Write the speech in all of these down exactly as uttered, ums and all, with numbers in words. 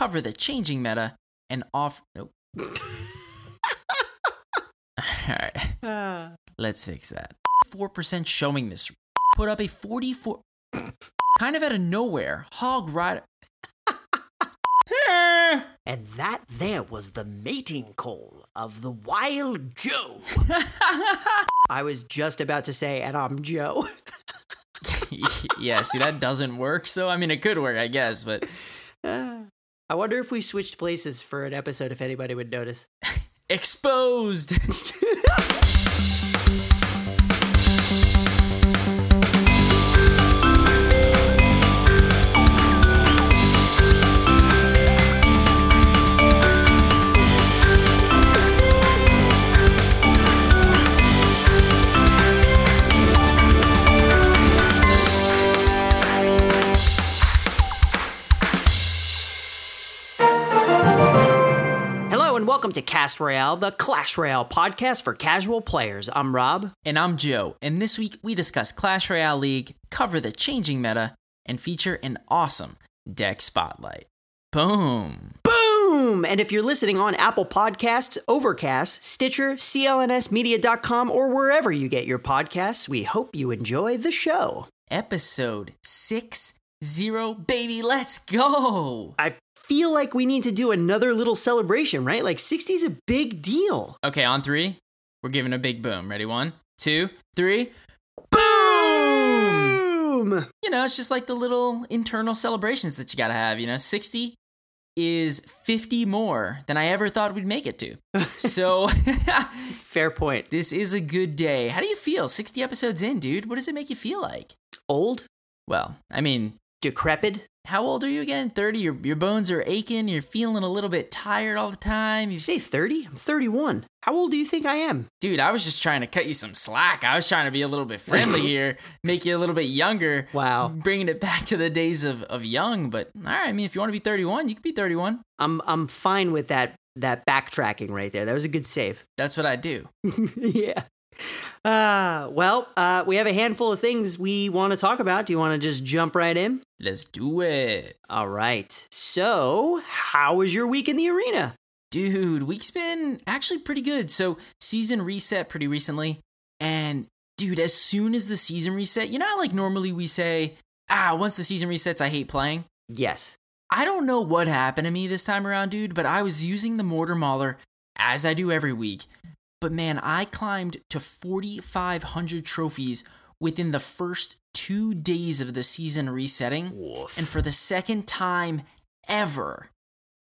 cover the changing meta and off... Nope. Alright. Let's fix that. four percent showing this. Put up a forty-four... kind of out of nowhere. Hog Rider... And that there was the mating call of the Wild Joe. I was just about to say, and I'm Joe. Yeah, see, that doesn't work. So, I mean, it could work, I guess, but... Uh, I wonder if we switched places for an episode, if anybody would notice. Exposed! Welcome to Cast Royale, the Clash Royale podcast for casual players. I'm Rob. And I'm Joe. And this week we discuss Clash Royale League, cover the changing meta, and feature an awesome deck spotlight. Boom. Boom! And if you're listening on Apple Podcasts, Overcast, Stitcher, C L N S media dot com, or wherever you get your podcasts, we hope you enjoy the show. Episode six zero, baby, let's go! I feel like we need to do another little celebration, right? Like sixty is a big deal. Okay, on three, we're giving a big boom. Ready? One, two, three. Boom! You know, it's just like the little internal celebrations that you gotta have, you know? sixty is fifty more than I ever thought we'd make it to. So, it's fair point. This is a good day. How do you feel? sixty episodes in, dude. What does it make you feel like? Old? Well, I mean... decrepit? How old are you again? thirty? Your your bones are aching. You're feeling a little bit tired all the time. You say thirty? I'm thirty-one. How old do you think I am? Dude, I was just trying to cut you some slack. I was trying to be a little bit friendly here, make you a little bit younger. Wow. Bringing it back to the days of, of young. But all right, I mean, if you want to be thirty-one, you can be thirty-one. I'm I'm fine with that that backtracking right there. That was a good save. That's what I do. Yeah. Uh, well, uh, we have a handful of things we want to talk about. Do you want to just jump right in? Let's do it. All right. So, how was your week in the arena? Dude, week's been actually pretty good. So, season reset pretty recently. And, dude, as soon as the season reset, you know how, like, normally we say, ah, once the season resets, I hate playing? Yes. I don't know what happened to me this time around, dude, but I was using the Mortar Mauler, as I do every week. But man, I climbed to forty-five hundred trophies within the first two days of the season resetting. Woof. And for the second time ever,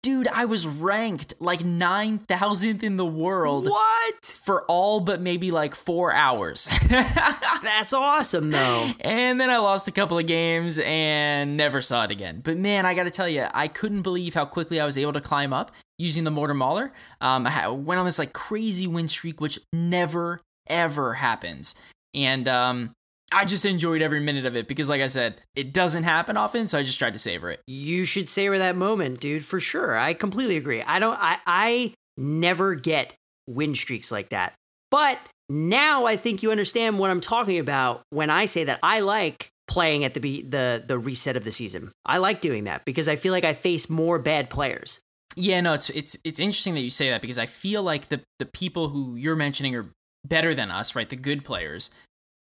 dude, I was ranked like nine thousandth in the world. What? For all but maybe like four hours. That's awesome, though. And then I lost a couple of games and never saw it again. But man, I got to tell you, I couldn't believe how quickly I was able to climb up using the Mortar Mauler. Um, I went on this like crazy win streak, which never, ever happens. And um, I just enjoyed every minute of it because, like I said, it doesn't happen often, so I just tried to savor it. You should savor that moment, dude, for sure. I completely agree. I don't. I, I never get win streaks like that. But now I think you understand what I'm talking about when I say that I like playing at the be- the the reset of the season. I like doing that because I feel like I face more bad players. Yeah, no, it's it's it's interesting that you say that because I feel like the, the people who you're mentioning are better than us, right? The good players,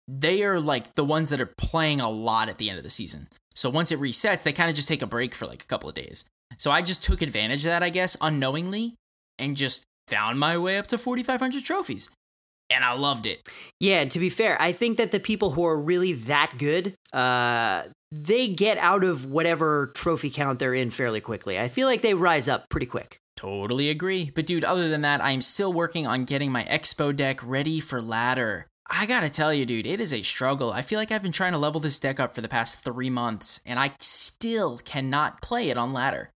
they are like the ones that are playing a lot at the end of the season. So once it resets, they kind of just take a break for like a couple of days. So I just took advantage of that, I guess, unknowingly, and just found my way up to forty-five hundred trophies. And I loved it. Yeah, and to be fair, I think that the people who are really that good, uh, they get out of whatever trophy count they're in fairly quickly. I feel like they rise up pretty quick. Totally agree. But dude, other than that, I'm still working on getting my Expo deck ready for ladder. I gotta tell you, dude, it is a struggle. I feel like I've been trying to level this deck up for the past three months, and I still cannot play it on ladder.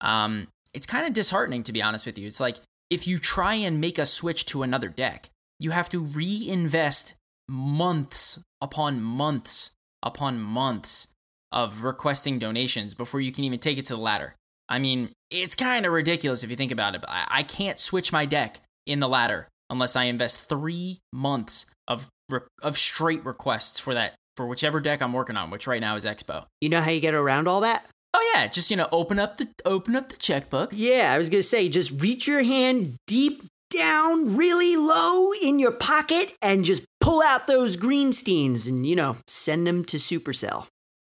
Um, it's kind of disheartening, to be honest with you. It's like, if you try and make a switch to another deck, you have to reinvest months upon months upon months of requesting donations before you can even take it to the ladder. I mean, it's kind of ridiculous if you think about it. But I-, I can't switch my deck in the ladder unless I invest three months of re- of straight requests for that for whichever deck I'm working on, which right now is Expo. You know how you get around all that? Oh yeah, just, you know, open up the open up the checkbook. Yeah, I was gonna say, just reach your hand deep down, really low in your pocket, and just pull out those greensteins and, you know, send them to Supercell.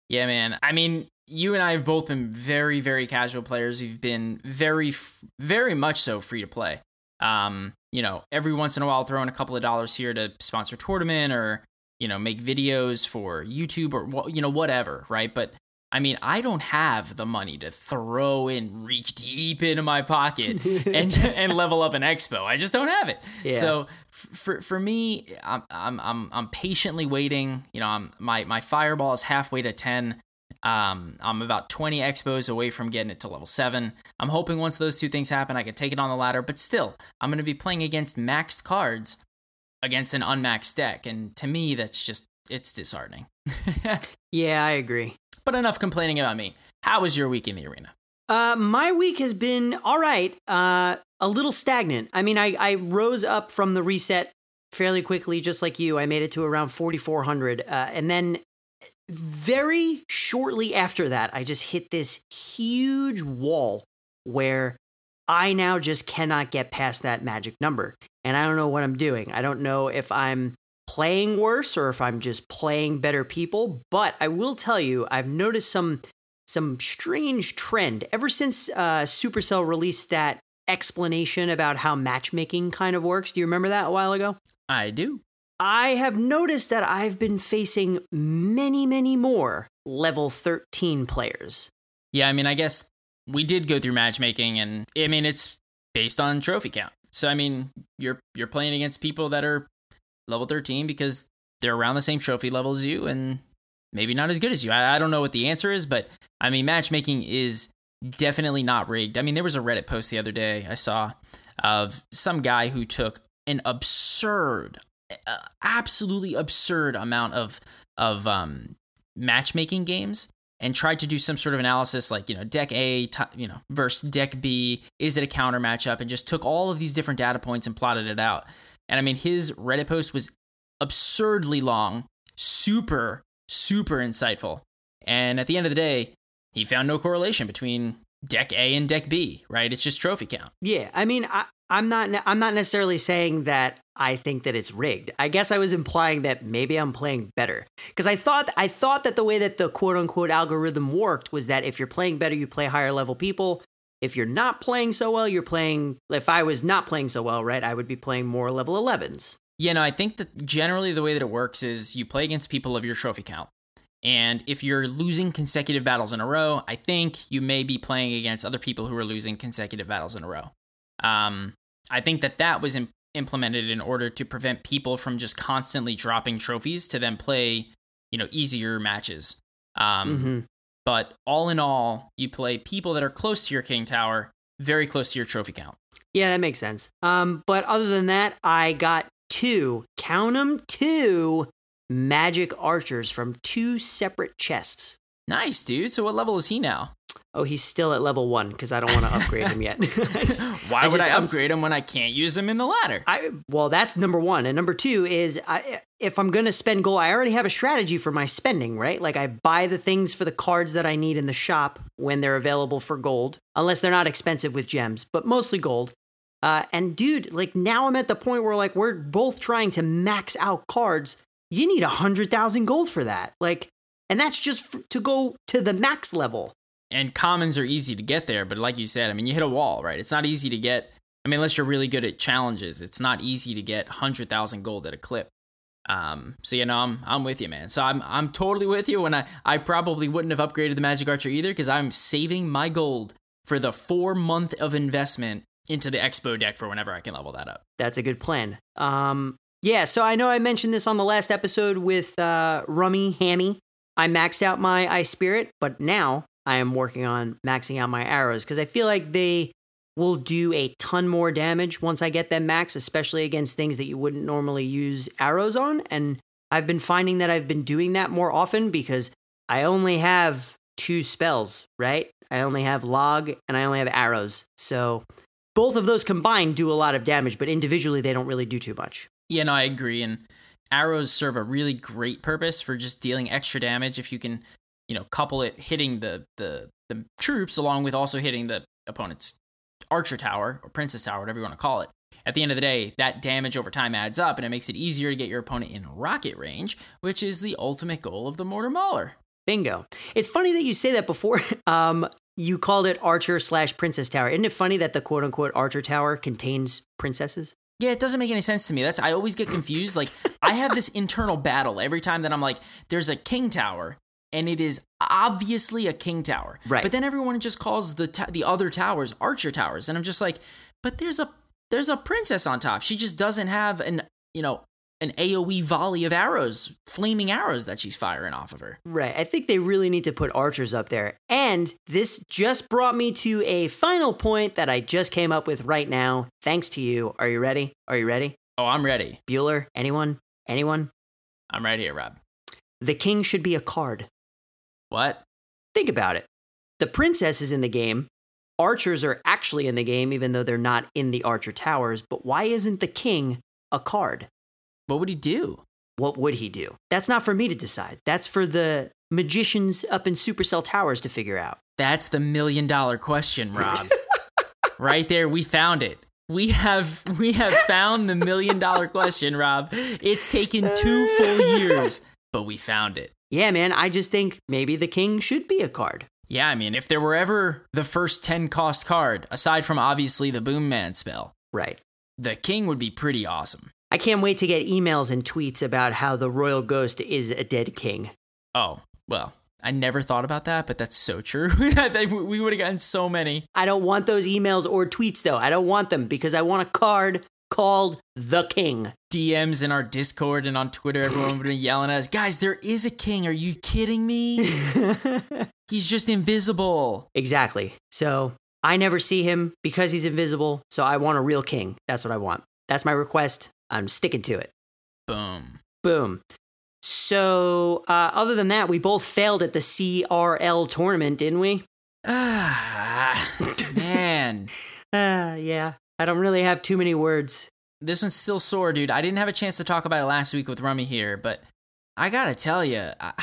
Yeah, man. I mean, you and I have both been very, very casual players. We've been very, very much so free to play. Um, you know, every once in a while, I'll throw in a couple of dollars here to sponsor a tournament or, you know, make videos for YouTube or, you know, whatever, right? But I mean, I don't have the money to throw in, reach deep into my pocket and and level up an Expo. I just don't have it. Yeah. So for for me, I'm I'm I'm I'm patiently waiting. You know, I'm my my fireball is halfway to ten. Um, I'm about twenty Expos away from getting it to level seven. I'm hoping once those two things happen, I can take it on the ladder. But still, I'm going to be playing against maxed cards against an unmaxed deck, and to me, that's just it's disheartening. Yeah, I agree. But enough complaining about me. How was your week in the arena? Uh, my week has been all right, uh, a little stagnant. I mean, I, I rose up from the reset fairly quickly, just like you. I made it to around forty-four hundred. Uh, and then very shortly after that, I just hit this huge wall where I now just cannot get past that magic number. And I don't know what I'm doing. I don't know if I'm playing worse or if I'm just playing better people, but I will tell you, I've noticed some some strange trend ever since uh, Supercell released that explanation about how matchmaking kind of works. Do you remember that a while ago? I do. I have noticed that I've been facing many, many more level thirteen players. Yeah, I mean, I guess we did go through matchmaking, and I mean, it's based on trophy count. So I mean, you're you're playing against people that are level thirteen because they're around the same trophy level as you and maybe not as good as you. I, I don't know what the answer is, but I mean, matchmaking is definitely not rigged. I mean, there was a Reddit post the other day I saw of some guy who took an absurd, uh, absolutely absurd amount of, of um, matchmaking games and tried to do some sort of analysis like, you know, deck A, t- you know, versus deck B. Is it a counter matchup? And just took all of these different data points and plotted it out. And I mean, his Reddit post was absurdly long, super, super insightful. And at the end of the day, he found no correlation between deck A and deck B, right? It's just trophy count. Yeah, I mean, I, I'm not I'm not necessarily saying that I think that it's rigged. I guess I was implying that maybe I'm playing better. Because I thought, I thought that the way that the quote-unquote algorithm worked was that if you're playing better, you play higher level people. If you're not playing so well, you're playing, if I was not playing so well, right, I would be playing more level elevens. Yeah, no, I think that generally the way that it works is you play against people of your trophy count. And if you're losing consecutive battles in a row, I think you may be playing against other people who are losing consecutive battles in a row. Um, I think that that was imp- implemented in order to prevent people from just constantly dropping trophies to then play, you know, easier matches. Um mm-hmm. But all in all, you play people that are close to your king tower, very close to your trophy count. Yeah, that makes sense. Um, but other than that, I got two, count them, two magic archers from two separate chests. Nice, dude. So what level is he now? Oh, he's still at level one because I don't want to upgrade him yet. Why I would I upgrade I'm, him when I can't use him in the ladder? I, well, that's number one. And number two is I, if I'm going to spend gold, I already have a strategy for my spending, right? Like I buy the things for the cards that I need in the shop when they're available for gold, unless they're not expensive with gems, but mostly gold. Uh, and dude, like now I'm at the point where like we're both trying to max out cards. You need one hundred thousand gold for that. Like, and that's just f- to go to the max level. And commons are easy to get there, but like you said, I mean, you hit a wall, right? It's not easy to get, I mean, unless you're really good at challenges, it's not easy to get one hundred thousand gold at a clip. Um, so, you know, I'm I'm with you, man. So I'm I'm totally with you, and I, I probably wouldn't have upgraded the Magic Archer either because I'm saving my gold for the four month of investment into the Expo deck for whenever I can level that up. That's a good plan. Um, yeah, so I know I mentioned this on the last episode with uh, Rummy Hammy. I maxed out my Ice Spirit, but now I am working on maxing out my arrows because I feel like they will do a ton more damage once I get them max, especially against things that you wouldn't normally use arrows on. And I've been finding that I've been doing that more often because I only have two spells, right? I only have log and I only have arrows. So both of those combined do a lot of damage, but individually they don't really do too much. Yeah, no, I agree. And arrows serve a really great purpose for just dealing extra damage if you can you know, couple it hitting the the the troops along with also hitting the opponent's archer tower or princess tower, whatever you want to call it. At the end of the day, that damage over time adds up, and it makes it easier to get your opponent in rocket range, which is the ultimate goal of the Mortar Mauler. Bingo. It's funny that you say that before. Um, you called it Archer slash Princess Tower. Isn't it funny that the quote-unquote Archer Tower contains princesses? Yeah, it doesn't make any sense to me. That's I always get confused. Like, I have this internal battle every time that I'm like, there's a King Tower, and it is obviously a King Tower. Right. But then everyone just calls the ta- the other towers Archer Towers, and I'm just like, but there's a There's a princess on top. She just doesn't have an, you know, an AoE volley of arrows, flaming arrows that she's firing off of her. Right. I think they really need to put archers up there. And this just brought me to a final point that I just came up with right now. Thanks to you. Are you ready? Are you ready? Oh, I'm ready. Bueller? Anyone? Anyone? I'm right here, Rob. The king should be a card. What? Think about it. The princess is in the game. Archers are actually in the game, even though they're not in the Archer Towers. But why isn't the king a card? What would he do? What would he do? That's not for me to decide. That's for the magicians up in Supercell Towers to figure out. That's the million dollar question, Rob. Right there, we found it. We have we have found the million dollar question, Rob. It's taken two full years, but we found it. Yeah, man. I just think maybe the king should be a card. Yeah, I mean, if there were ever the first ten cost card, aside from obviously the Boom Man spell, right, the king would be pretty awesome. I can't wait to get emails and tweets about how the royal ghost is a dead king. Oh, well, I never thought about that, but that's so true. We would have gotten so many. I don't want those emails or tweets, though. I don't want them because I want a card called the king. D Ms in our Discord and on Twitter, everyone would be yelling at us, guys, there is a king. Are you kidding me? He's just invisible. Exactly. So I never see him because he's invisible. So I want a real king. That's what I want. That's my request. I'm sticking to it. Boom. Boom. So uh, other than that, we both failed at the C R L tournament, didn't we? Ah, man. uh, yeah. I don't really have too many words. This one's still sore, dude. I didn't have a chance to talk about it last week with Rummy here, but I gotta tell you, I,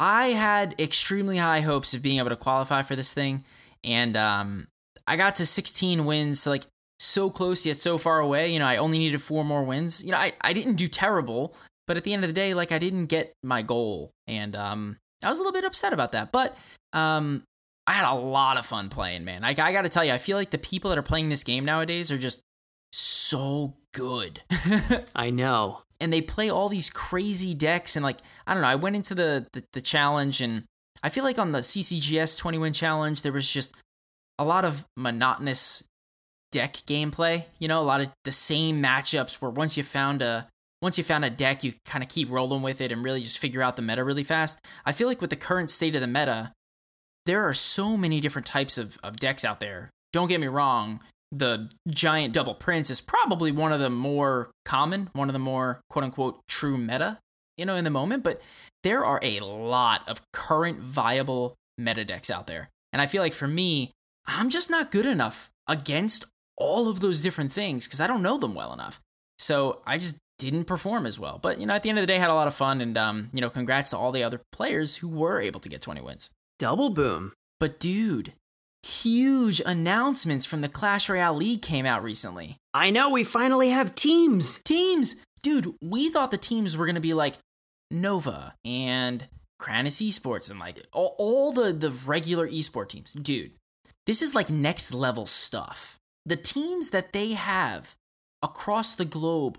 I had extremely high hopes of being able to qualify for this thing, and um, I got to sixteen wins, so like so close yet so far away. You know, I only needed four more wins. You know, I, I didn't do terrible, but at the end of the day, like I didn't get my goal, and um, I was a little bit upset about that, but um. I had a lot of fun playing, man. Like, I got to tell you, I feel like the people that are playing this game nowadays are just so good. I know. And they play all these crazy decks. And like, I don't know, I went into the, the, the challenge and I feel like on the C C G S twenty-one challenge, there was just a lot of monotonous deck gameplay. You know, a lot of the same matchups where once you found a, once you found a deck, you kind of keep rolling with it and really just figure out the meta really fast. I feel like with the current state of the meta, there are so many different types of, of decks out there. Don't get me wrong, the giant double prince is probably one of the more common, one of the more quote-unquote true meta, you know, in the moment, but there are a lot of current viable meta decks out there. And I feel like for me, I'm just not good enough against all of those different things because I don't know them well enough. So I just didn't perform as well. But, you know, at the end of the day, I had a lot of fun and, um, you know, congrats to all the other players who were able to get twenty wins. Double boom. But dude, huge announcements from the Clash Royale League came out recently. I know, we finally have teams. Teams. Dude, we thought the teams were going to be like Nova and Hammers Esports and like all, all the, the regular esports teams. Dude, this is like next level stuff. The teams that they have across the globe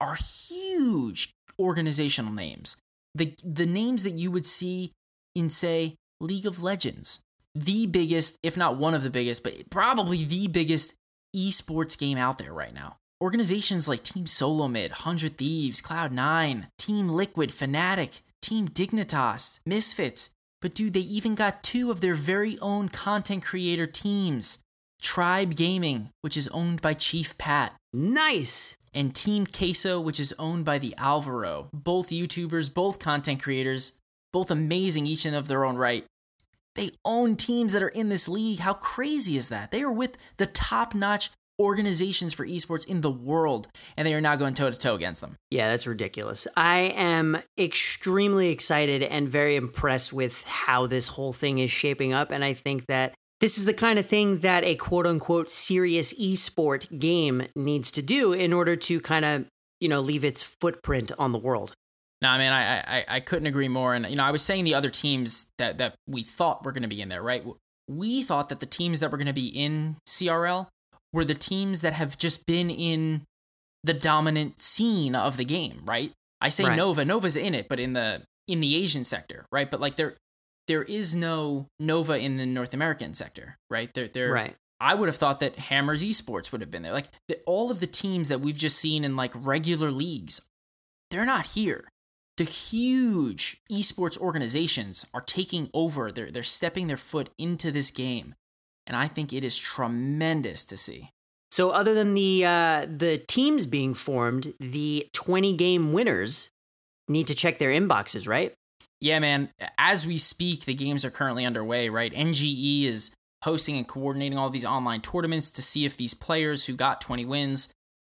are huge organizational names. The, the names that you would see in, say, League of Legends, the biggest, if not one of the biggest, but probably the biggest esports game out there right now. Organizations like Team SoloMid, one hundred Thieves, Cloud nine, Team Liquid, Fnatic, Team Dignitas, Misfits. But dude, they even got two of their very own content creator teams. Tribe Gaming, which is owned by Chief Pat. Nice! And Team Queso, which is owned by the Alvaro. Both YouTubers, both content creators, both amazing each in of their own right. They own teams that are in this league. How crazy is that? They are with the top-notch organizations for esports in the world, and they are now going toe-to-toe against them. Yeah, that's ridiculous. I am extremely excited and very impressed with how this whole thing is shaping up, and I think that this is the kind of thing that a quote-unquote serious esport game needs to do in order to kind of, you know, leave its footprint on the world. No, I mean, I, I I couldn't agree more. And, you know, I was saying the other teams that, that we thought were going to be in there, right? We thought that the teams that were going to be in C R L were the teams that have just been in the dominant scene of the game, right? I say right. Nova. Nova's in it, but in the in the Asian sector, right? But, like, there there is no Nova in the North American sector, right? There, there, right. I would have thought that Hammers Esports would have been there. Like, the, all of the teams that we've just seen in, like, regular leagues, they're not here. The huge esports organizations are taking over. They're, they're stepping their foot into this game. And I think it is tremendous to see. So other than the uh, the teams being formed, the twenty-game winners need to check their inboxes, right? Yeah, man. As we speak, the games are currently underway, right? N G E is hosting and coordinating all these online tournaments to see if these players who got twenty wins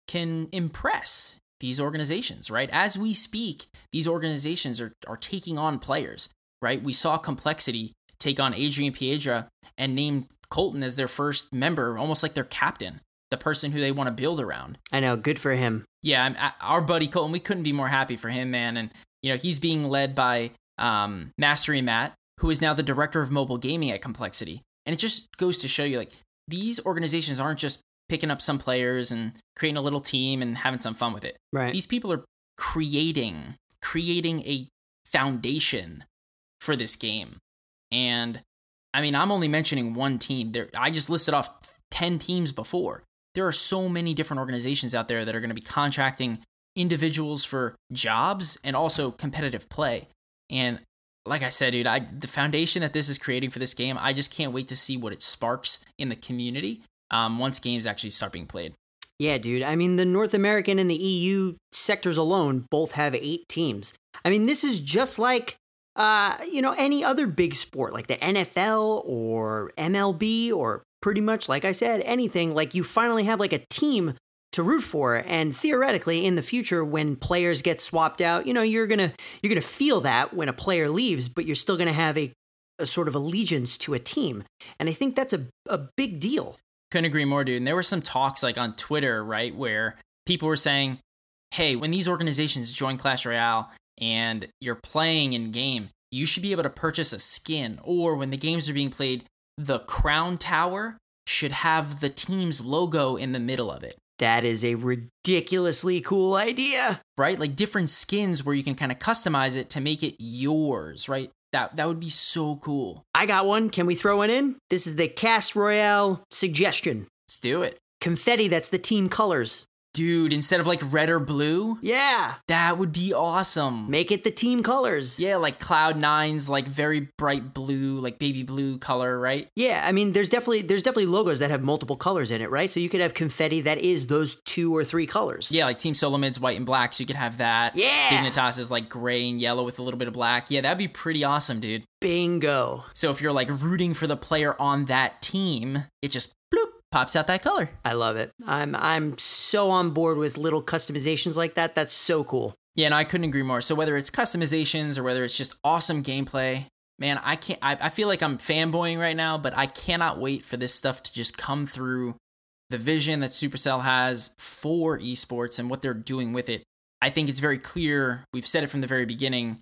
can impress these organizations, right? As we speak, these organizations are, are taking on players, right? We saw Complexity take on Adrian Piedra and name Colton as their first member, almost like their captain, the person who they want to build around. I know. Good for him. Yeah. I, our buddy Colton, we couldn't be more happy for him, man. And, you know, he's being led by um, Mastery Matt, who is now the director of mobile gaming at Complexity. And it just goes to show you, like, these organizations aren't just picking up some players and creating a little team and having some fun with it. Right. These people are creating, creating a foundation for this game. And, I mean, I'm only mentioning one team. There, I just listed off ten teams before. There are so many different organizations out there that are going to be contracting individuals for jobs and also competitive play. And like I said, dude, I, the foundation that this is creating for this game, I just can't wait to see what it sparks in the community um, once games actually start being played. Yeah, dude. I mean, the North American and the E U sectors alone both have eight teams. I mean, this is just like, uh, you know, any other big sport like the N F L or M L B or pretty much, like I said, anything. Like, you finally have like a team to root for, and theoretically in the future when players get swapped out, you know, you're going to you're going to feel that when a player leaves, but you're still going to have a, a sort of allegiance to a team. And I think that's a, a big deal. Couldn't agree more, dude. And there were some talks like on Twitter, right, where people were saying, hey, when these organizations join Clash Royale and you're playing in game, you should be able to purchase a skin, or when the games are being played, the crown tower should have the team's logo in the middle of it. That is a ridiculously cool idea. Right? Like different skins where you can kind of customize it to make it yours, right? That that would be so cool. I got one. Can we throw one in? This is the Clash Royale suggestion. Let's do it. Confetti, that's the team colors. Dude, instead of like red or blue? Yeah. That would be awesome. Make it the team colors. Yeah, like Cloud nine's like very bright blue, like baby blue color, right? Yeah, I mean, there's definitely there's definitely logos that have multiple colors in it, right? So you could have confetti that is those two or three colors. Yeah, like Team SoloMid's white and black, so you could have that. Yeah. Dignitas is like gray and yellow with a little bit of black. Yeah, that'd be pretty awesome, dude. Bingo. So if you're like rooting for the player on that team, it just bloop. Pops out that color. I love it. I'm I'm so on board with little customizations like that. That's so cool. Yeah, and no, I couldn't agree more. So whether it's customizations or whether it's just awesome gameplay, man, I can't. I, I feel like I'm fanboying right now, but I cannot wait for this stuff to just come through. The vision that Supercell has for esports and what they're doing with it, I think it's very clear. We've said it from the very beginning,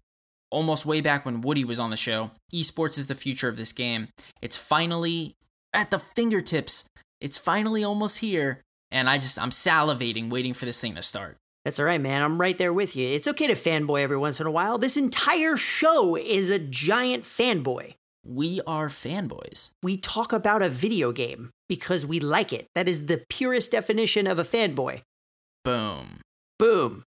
almost way back when Woody was on the show. Esports is the future of this game. It's finally at the fingertips. It's finally almost here, and I just, I'm salivating, waiting for this thing to start. That's all right, man. I'm right there with you. It's okay to fanboy every once in a while. This entire show is a giant fanboy. We are fanboys. We talk about a video game because we like it. That is the purest definition of a fanboy. Boom. Boom.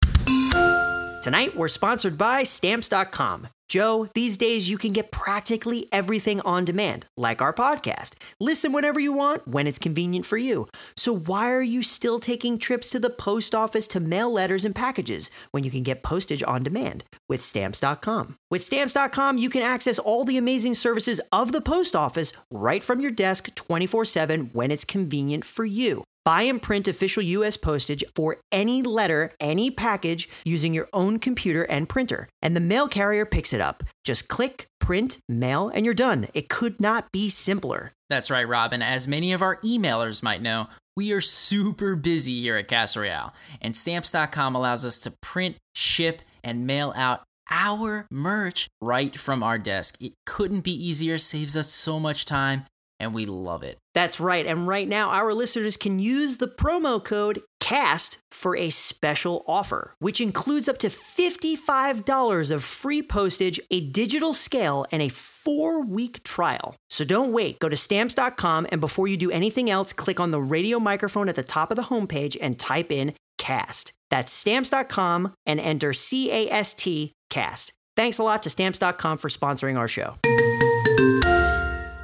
Tonight, we're sponsored by Stamps dot com. Joe, these days you can get practically everything on demand, like our podcast. Listen whenever you want, when it's convenient for you. So why are you still taking trips to the post office to mail letters and packages when you can get postage on demand with Stamps dot com? With Stamps dot com, you can access all the amazing services of the post office right from your desk twenty-four seven when it's convenient for you. Buy and print official U S postage for any letter, any package using your own computer and printer, and the mail carrier picks it up. Just click, print, mail, and you're done. It could not be simpler. That's right, Rob, and as many of our emailers might know, we are super busy here at Clash Royale, and Stamps dot com allows us to print, ship, and mail out our merch right from our desk. It couldn't be easier, saves us so much time, and we love it. That's right, and right now our listeners can use the promo code CAST for a special offer, which includes up to fifty-five dollars of free postage, a digital scale, and a four-week trial. So don't wait. Go to Stamps dot com, and before you do anything else, click on the radio microphone at the top of the homepage and type in CAST. That's Stamps dot com, and enter C A S T, CAST. Thanks a lot to Stamps dot com for sponsoring our show.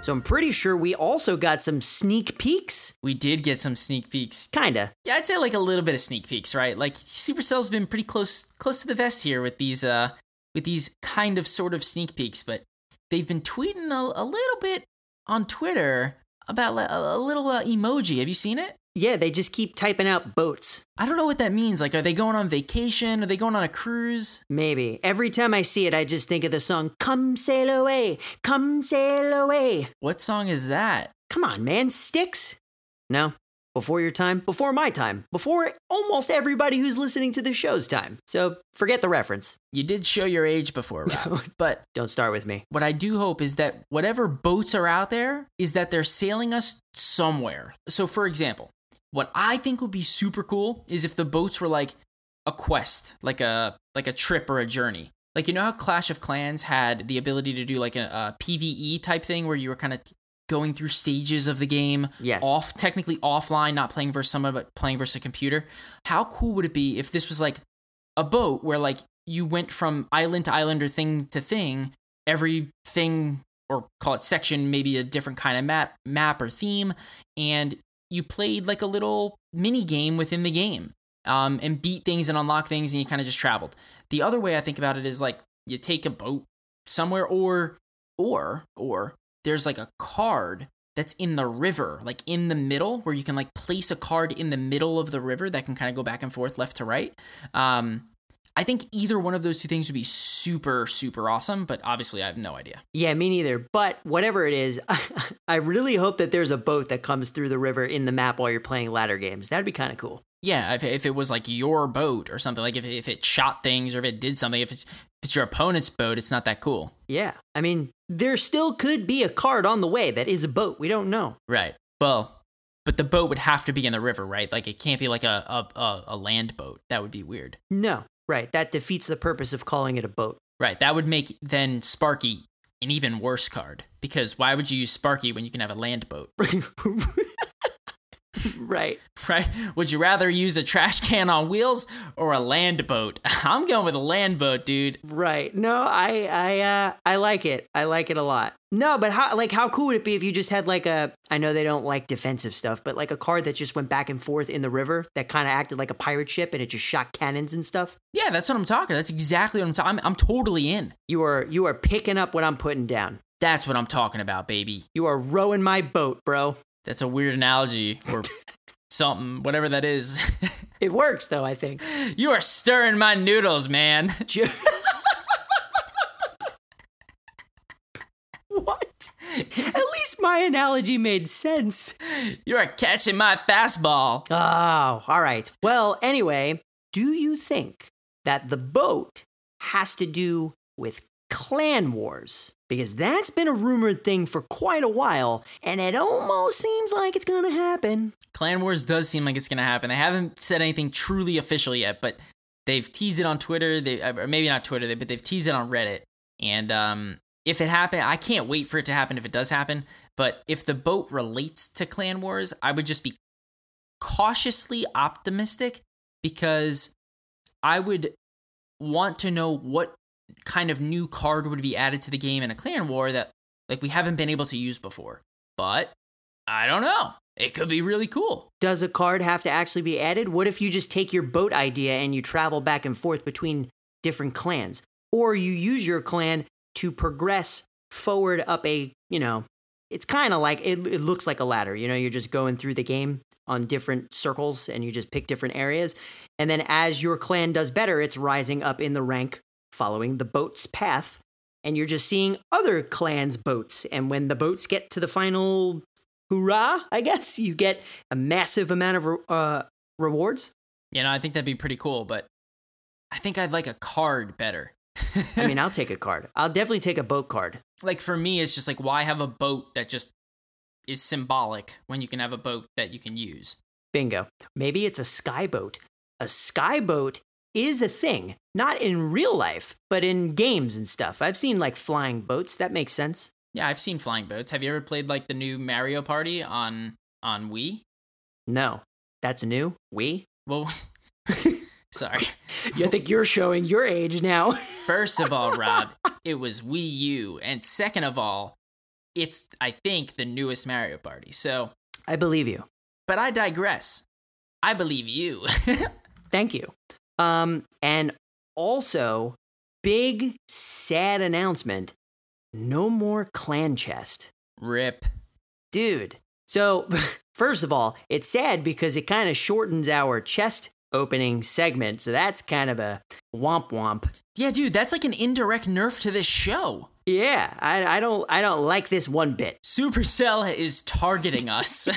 So I'm pretty sure we also got some sneak peeks. We did get some sneak peeks. Kinda. Yeah, I'd say like a little bit of sneak peeks, right? Like Supercell's been pretty close close to the vest here with these uh with these kind of sort of sneak peeks, but they've been tweeting a, a little bit on Twitter about a, a little uh, emoji. Have you seen it? Yeah, they just keep typing out boats. I don't know what that means. Like, are they going on vacation? Are they going on a cruise? Maybe. Every time I see it, I just think of the song, Come Sail Away, Come Sail Away. What song is that? Come on, man. Sticks? No. Before your time. Before my time. Before almost everybody who's listening to the show's time. So forget the reference. You did show your age before, Rob, but don't start with me. What I do hope is that whatever boats are out there is that they're sailing us somewhere. So, for example, what I think would be super cool is if the boats were like a quest, like a like a trip or a journey. Like, you know how Clash of Clans had the ability to do like a, a P V E type thing where you were kind of going through stages of the game, yes, off technically offline, not playing versus someone, but playing versus a computer. How cool would it be if this was like a boat where like you went from island to island or thing to thing, everything, or call it section, maybe a different kind of map, map or theme, and you played like a little mini game within the game um, and beat things and unlock things, and you kind of just traveled. The other way I think about it is like you take a boat somewhere or or or there's like a card that's in the river, like in the middle, where you can like place a card in the middle of the river that can kind of go back and forth left to right. Um, I think either one of those two things would be super, super awesome, but obviously I have no idea. Yeah, me neither. But whatever it is, I really hope that there's a boat that comes through the river in the map while you're playing ladder games. That'd be kind of cool. Yeah, if, if it was like your boat or something, like if, if it shot things or if it did something, if it's, if it's your opponent's boat, it's not that cool. Yeah, I mean, there still could be a card on the way that is a boat. We don't know. Right. Well, but the boat would have to be in the river, right? Like it can't be like a a, a land boat. That would be weird. No. Right, that defeats the purpose of calling it a boat. Right, that would make then Sparky an even worse card, because why would you use Sparky when you can have a land boat? Right. Right? Would you rather use a trash can on wheels or a land boat? I'm going with a land boat, dude. Right. No, I I uh, I like it. I like it a lot. No, but how like how cool would it be if you just had like a, I know they don't like defensive stuff, but like a card that just went back and forth in the river that kind of acted like a pirate ship and it just shot cannons and stuff? Yeah, that's what I'm talking. That's exactly what I'm talking. I'm, I'm totally in. You are you are picking up what I'm putting down. That's what I'm talking about, baby. You are rowing my boat, bro. That's a weird analogy or something, whatever that is. It works, though, I think. You are stirring my noodles, man. What? At least my analogy made sense. You are catching my fastball. Oh, all right. Well, anyway, do you think that the boat has to do with clan wars? Because that's been a rumored thing for quite a while, and it almost seems like it's going to happen. Clan Wars does seem like it's going to happen. They haven't said anything truly official yet, but they've teased it on Twitter. They, or maybe not Twitter, but they've teased it on Reddit. And um, if it happened, I can't wait for it to happen if it does happen. But if the boat relates to Clan Wars, I would just be cautiously optimistic, because I would want to know what kind of new card would be added to the game in a clan war that like we haven't been able to use before. But I don't know. It could be really cool. Does a card have to actually be added? What if you just take your boat idea and you travel back and forth between different clans? Or you use your clan to progress forward up a, you know, it's kind of like, it, it looks like a ladder. You know, you're just going through the game on different circles, and you just pick different areas. And then as your clan does better, it's rising up in the rank following the boat's path, and you're just seeing other clans' boats. And when the boats get to the final hurrah, I guess, you get a massive amount of re- uh, rewards. You know, I think that'd be pretty cool, but I think I'd like a card better. I mean, I'll take a card. I'll definitely take a boat card. Like, for me, it's just like, why have a boat that just is symbolic when you can have a boat that you can use? Bingo. Maybe it's a sky boat. A sky boat is a thing, not in real life, but in games and stuff. I've seen, like, flying boats. That makes sense. Yeah, I've seen flying boats. Have you ever played, like, the new Mario Party on on Wii? No. That's new? Wii? Well... Sorry. I think you're showing your age now. First of all, Rob, it was Wii U. And second of all, it's, I think, the newest Mario Party. So I believe you. But I digress. I believe you. Thank you. Um, and also, big sad announcement. No more clan chest. Rip. Dude. So, first of all, it's sad because it kind of shortens our chest opening segment, so that's kind of a womp womp. Yeah, dude, that's like an indirect nerf to this show. Yeah, I, I don't, I don't like this one bit. Supercell is targeting us.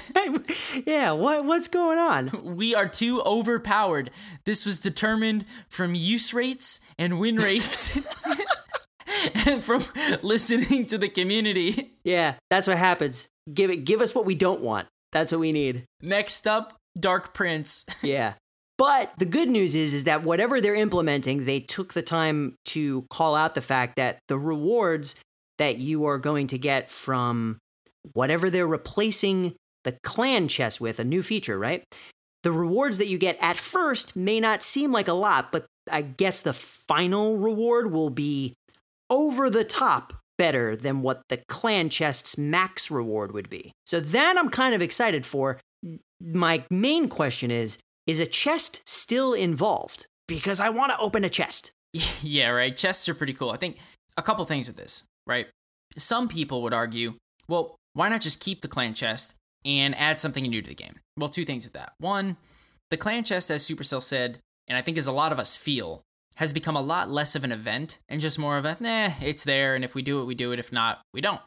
Yeah, what, what's going on? We are too overpowered. This was determined from use rates and win rates, and from listening to the community. Yeah, that's what happens. Give it, give us what we don't want. That's what we need. Next up, Dark Prince. Yeah. But the good news is, is that whatever they're implementing, they took the time to call out the fact that the rewards that you are going to get from whatever they're replacing the clan chest with, a new feature, right? The rewards that you get at first may not seem like a lot, but I guess the final reward will be over the top better than what the clan chest's max reward would be. So that I'm kind of excited for. My main question is, is a chest still involved? Because I want to open a chest. Yeah, right. Chests are pretty cool. I think a couple things with this, right? Some people would argue, well, why not just keep the clan chest and add something new to the game? Well, two things with that. One, the clan chest, as Supercell said, and I think as a lot of us feel, has become a lot less of an event and just more of a, nah, it's there. And if we do it, we do it. If not, we don't.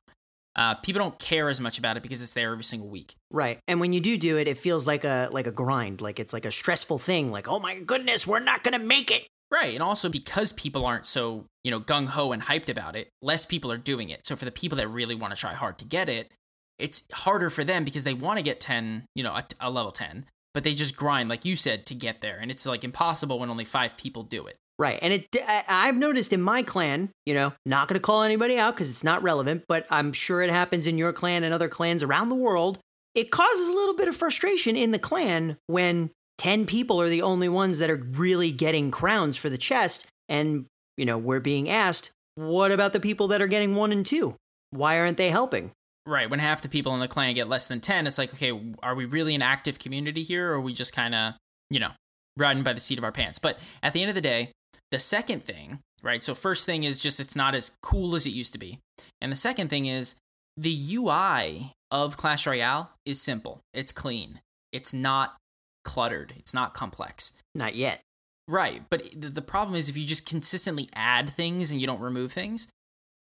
Uh, people don't care as much about it because it's there every single week. Right. And when you do do it, it feels like a like a grind, like it's like a stressful thing, like, oh my goodness, we're not going to make it. Right. And also because people aren't so, you know, gung-ho and hyped about it, less people are doing it. So for the people that really want to try hard to get it, it's harder for them because they want to get ten, you know, a, a level ten, but they just grind, like you said, to get there. And it's like impossible when only five people do it. Right. And it, I've noticed in my clan, you know, not going to call anybody out because it's not relevant, but I'm sure it happens in your clan and other clans around the world. It causes a little bit of frustration in the clan when ten people are the only ones that are really getting crowns for the chest. And, you know, we're being asked, what about the people that are getting one and two? Why aren't they helping? Right. When half the people in the clan get less than ten, it's like, okay, are we really an active community here? Or are we just kind of, you know, riding by the seat of our pants? But at the end of the day, the second thing, right, so first thing is just it's not as cool as it used to be. And the second thing is the U I of Clash Royale is simple. It's clean. It's not cluttered. It's not complex. Not yet. Right, but the problem is if you just consistently add things and you don't remove things,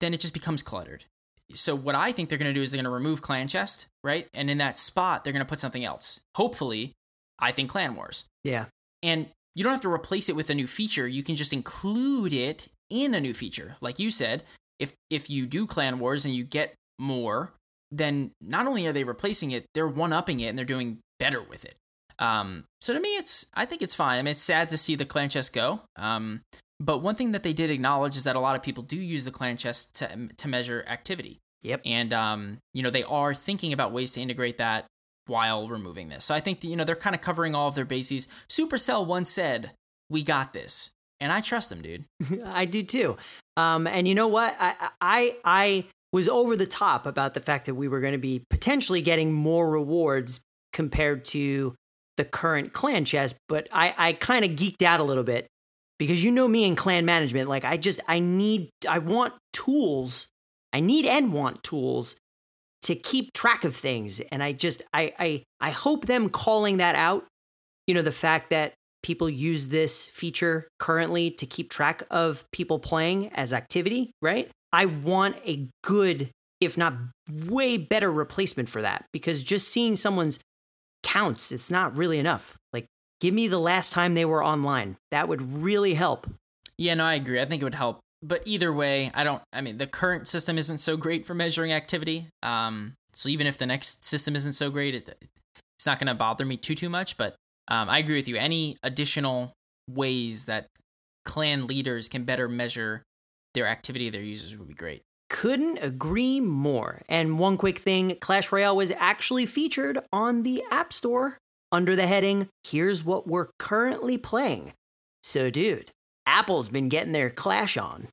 then it just becomes cluttered. So what I think they're going to do is they're going to remove Clan Chest, right? And in that spot, they're going to put something else. Hopefully, I think Clan Wars. Yeah. And you don't have to replace it with a new feature. You can just include it in a new feature. Like you said, if if you do Clan Wars and you get more, then not only are they replacing it, they're one-upping it and they're doing better with it. Um, so to me, it's I think it's fine. I mean, it's sad to see the clan chest go. Um, but one thing that they did acknowledge is that a lot of people do use the clan chest to to measure activity. Yep. And, um, you know, they are thinking about ways to integrate that while removing this. So I think that, you know, they're kind of covering all of their bases. Supercell once said, we got this. And I trust them, dude. I do too. Um, and you know what? I, I I was over the top about the fact that we were going to be potentially getting more rewards compared to the current clan chest, but I, I kind of geeked out a little bit because you know me in clan management. Like I just, I need, I want tools. I need and want tools to keep track of things. And I just, I, I, I hope them calling that out, you know, the fact that people use this feature currently to keep track of people playing as activity, right? I want a good, if not way better replacement for that, because just seeing someone's counts, it's not really enough. Like, give me the last time they were online. That would really help. Yeah, no, I agree. I think it would help. But either way, I don't, I mean, the current system isn't so great for measuring activity. Um, so even if the next system isn't so great, it, it's not going to bother me too, too much. But um, I agree with you. Any additional ways that clan leaders can better measure their activity of their users would be great. Couldn't agree more. And one quick thing, Clash Royale was actually featured on the App Store under the heading, here's what we're currently playing. So, dude, Apple's been getting their Clash on.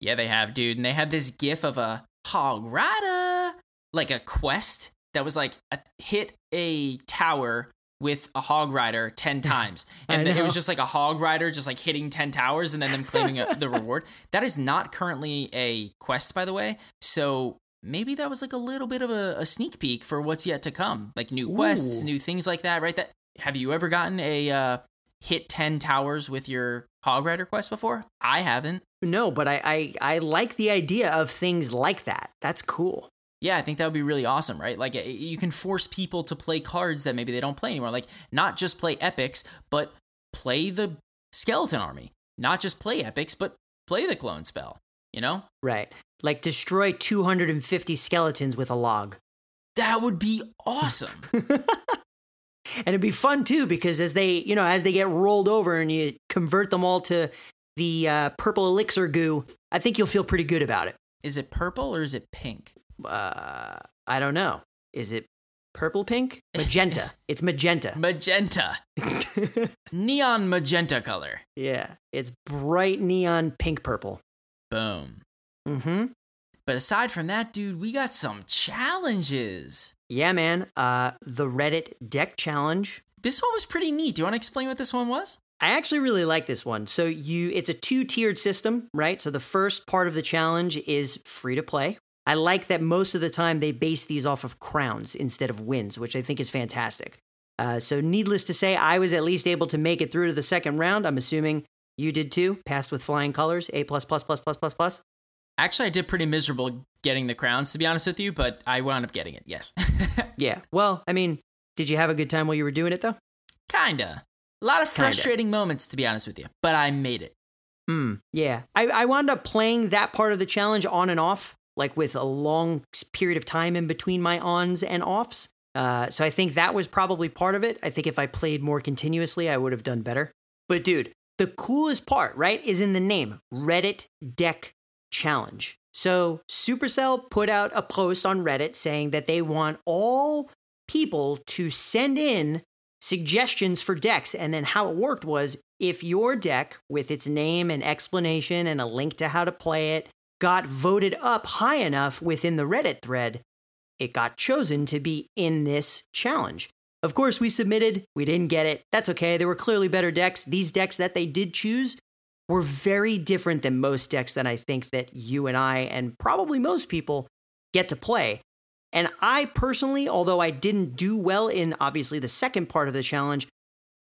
Yeah, they have, dude. And they had this gif of a hog rider, like a quest that was like a, hit a tower with a hog rider ten times. And it was just like a hog rider just like hitting ten towers and then them claiming a, the reward. That is not currently a quest, by the way. So maybe that was like a little bit of a, a sneak peek for what's yet to come. Like new quests, Ooh. new things like that, right? That have you ever gotten a uh, hit ten towers with your hog rider quest before? I haven't. No, but I, I, I like the idea of things like that. That's cool. Yeah, I think that would be really awesome, right? Like, you can force people to play cards that maybe they don't play anymore. Like, not just play epics, but play the skeleton army. Not just play epics, but play the clone spell, you know? Right. Like, destroy two hundred fifty skeletons with a log. That would be awesome. And it'd be fun, too, because as they, you know, as they get rolled over and you convert them all to the uh, purple elixir goo, I think you'll feel pretty good about it. Is it purple or is it pink? Uh, I don't know. Is it purple, pink, magenta? It's magenta. Magenta. Neon magenta color. Yeah, it's bright neon pink purple. Boom. Mm-hmm. But aside from that, dude, we got some challenges. Yeah, man. Uh, the Reddit deck challenge. This one was pretty neat. Do you want to explain what this one was? I actually really like this one. So you, it's a two-tiered system, right? So the first part of the challenge is free to play. I like that most of the time they base these off of crowns instead of wins, which I think is fantastic. Uh, so needless to say, I was at least able to make it through to the second round. I'm assuming you did too. Passed with flying colors, A+++++++. Actually, I did pretty miserable getting the crowns, to be honest with you, but I wound up getting it, yes. Yeah, well, I mean, did you have a good time while you were doing it, though? Kinda. A lot of frustrating Kinda. moments, to be honest with you, but I made it. Mm, yeah, I, I wound up playing that part of the challenge on and off, like with a long period of time in between my ons and offs. Uh, so I think that was probably part of it. I think if I played more continuously, I would have done better. But dude, the coolest part, right, is in the name, Reddit Deck Challenge. So Supercell put out a post on Reddit saying that they want all people to send in suggestions for decks. And then how it worked was if your deck with its name and explanation and a link to how to play it got voted up high enough within the Reddit thread, it got chosen to be in this challenge. Of course, we submitted. We didn't get it. That's okay. There were clearly better decks. These decks that they did choose were very different than most decks that I think that you and I and probably most people get to play. And I personally, although I didn't do well in obviously the second part of the challenge,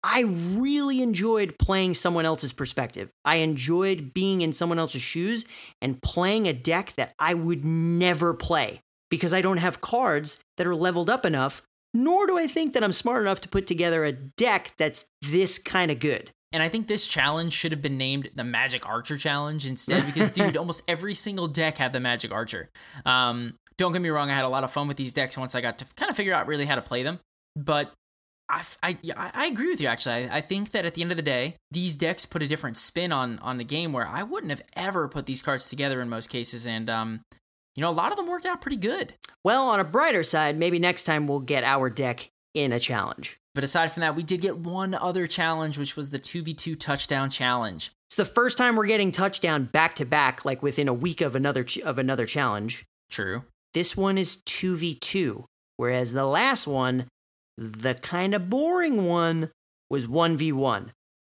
I really enjoyed playing someone else's perspective. I enjoyed being in someone else's shoes and playing a deck that I would never play because I don't have cards that are leveled up enough, nor do I think that I'm smart enough to put together a deck that's this kind of good. And I think this challenge should have been named the Magic Archer Challenge instead because, dude, almost every single deck had the Magic Archer. Um, don't get me wrong, I had a lot of fun with these decks once I got to kind of figure out really how to play them, but I, I, I agree with you, actually. I, I think that at the end of the day, these decks put a different spin on on the game where I wouldn't have ever put these cards together in most cases. And, um, you know, a lot of them worked out pretty good. Well, on a brighter side, maybe next time we'll get our deck in a challenge. But aside from that, we did get one other challenge, which was the two v two touchdown challenge. It's the first time we're getting touchdown back-to-back, like within a week of another ch- of another challenge. True. This one is two v two, whereas the last one, the kind of boring one, was one v one.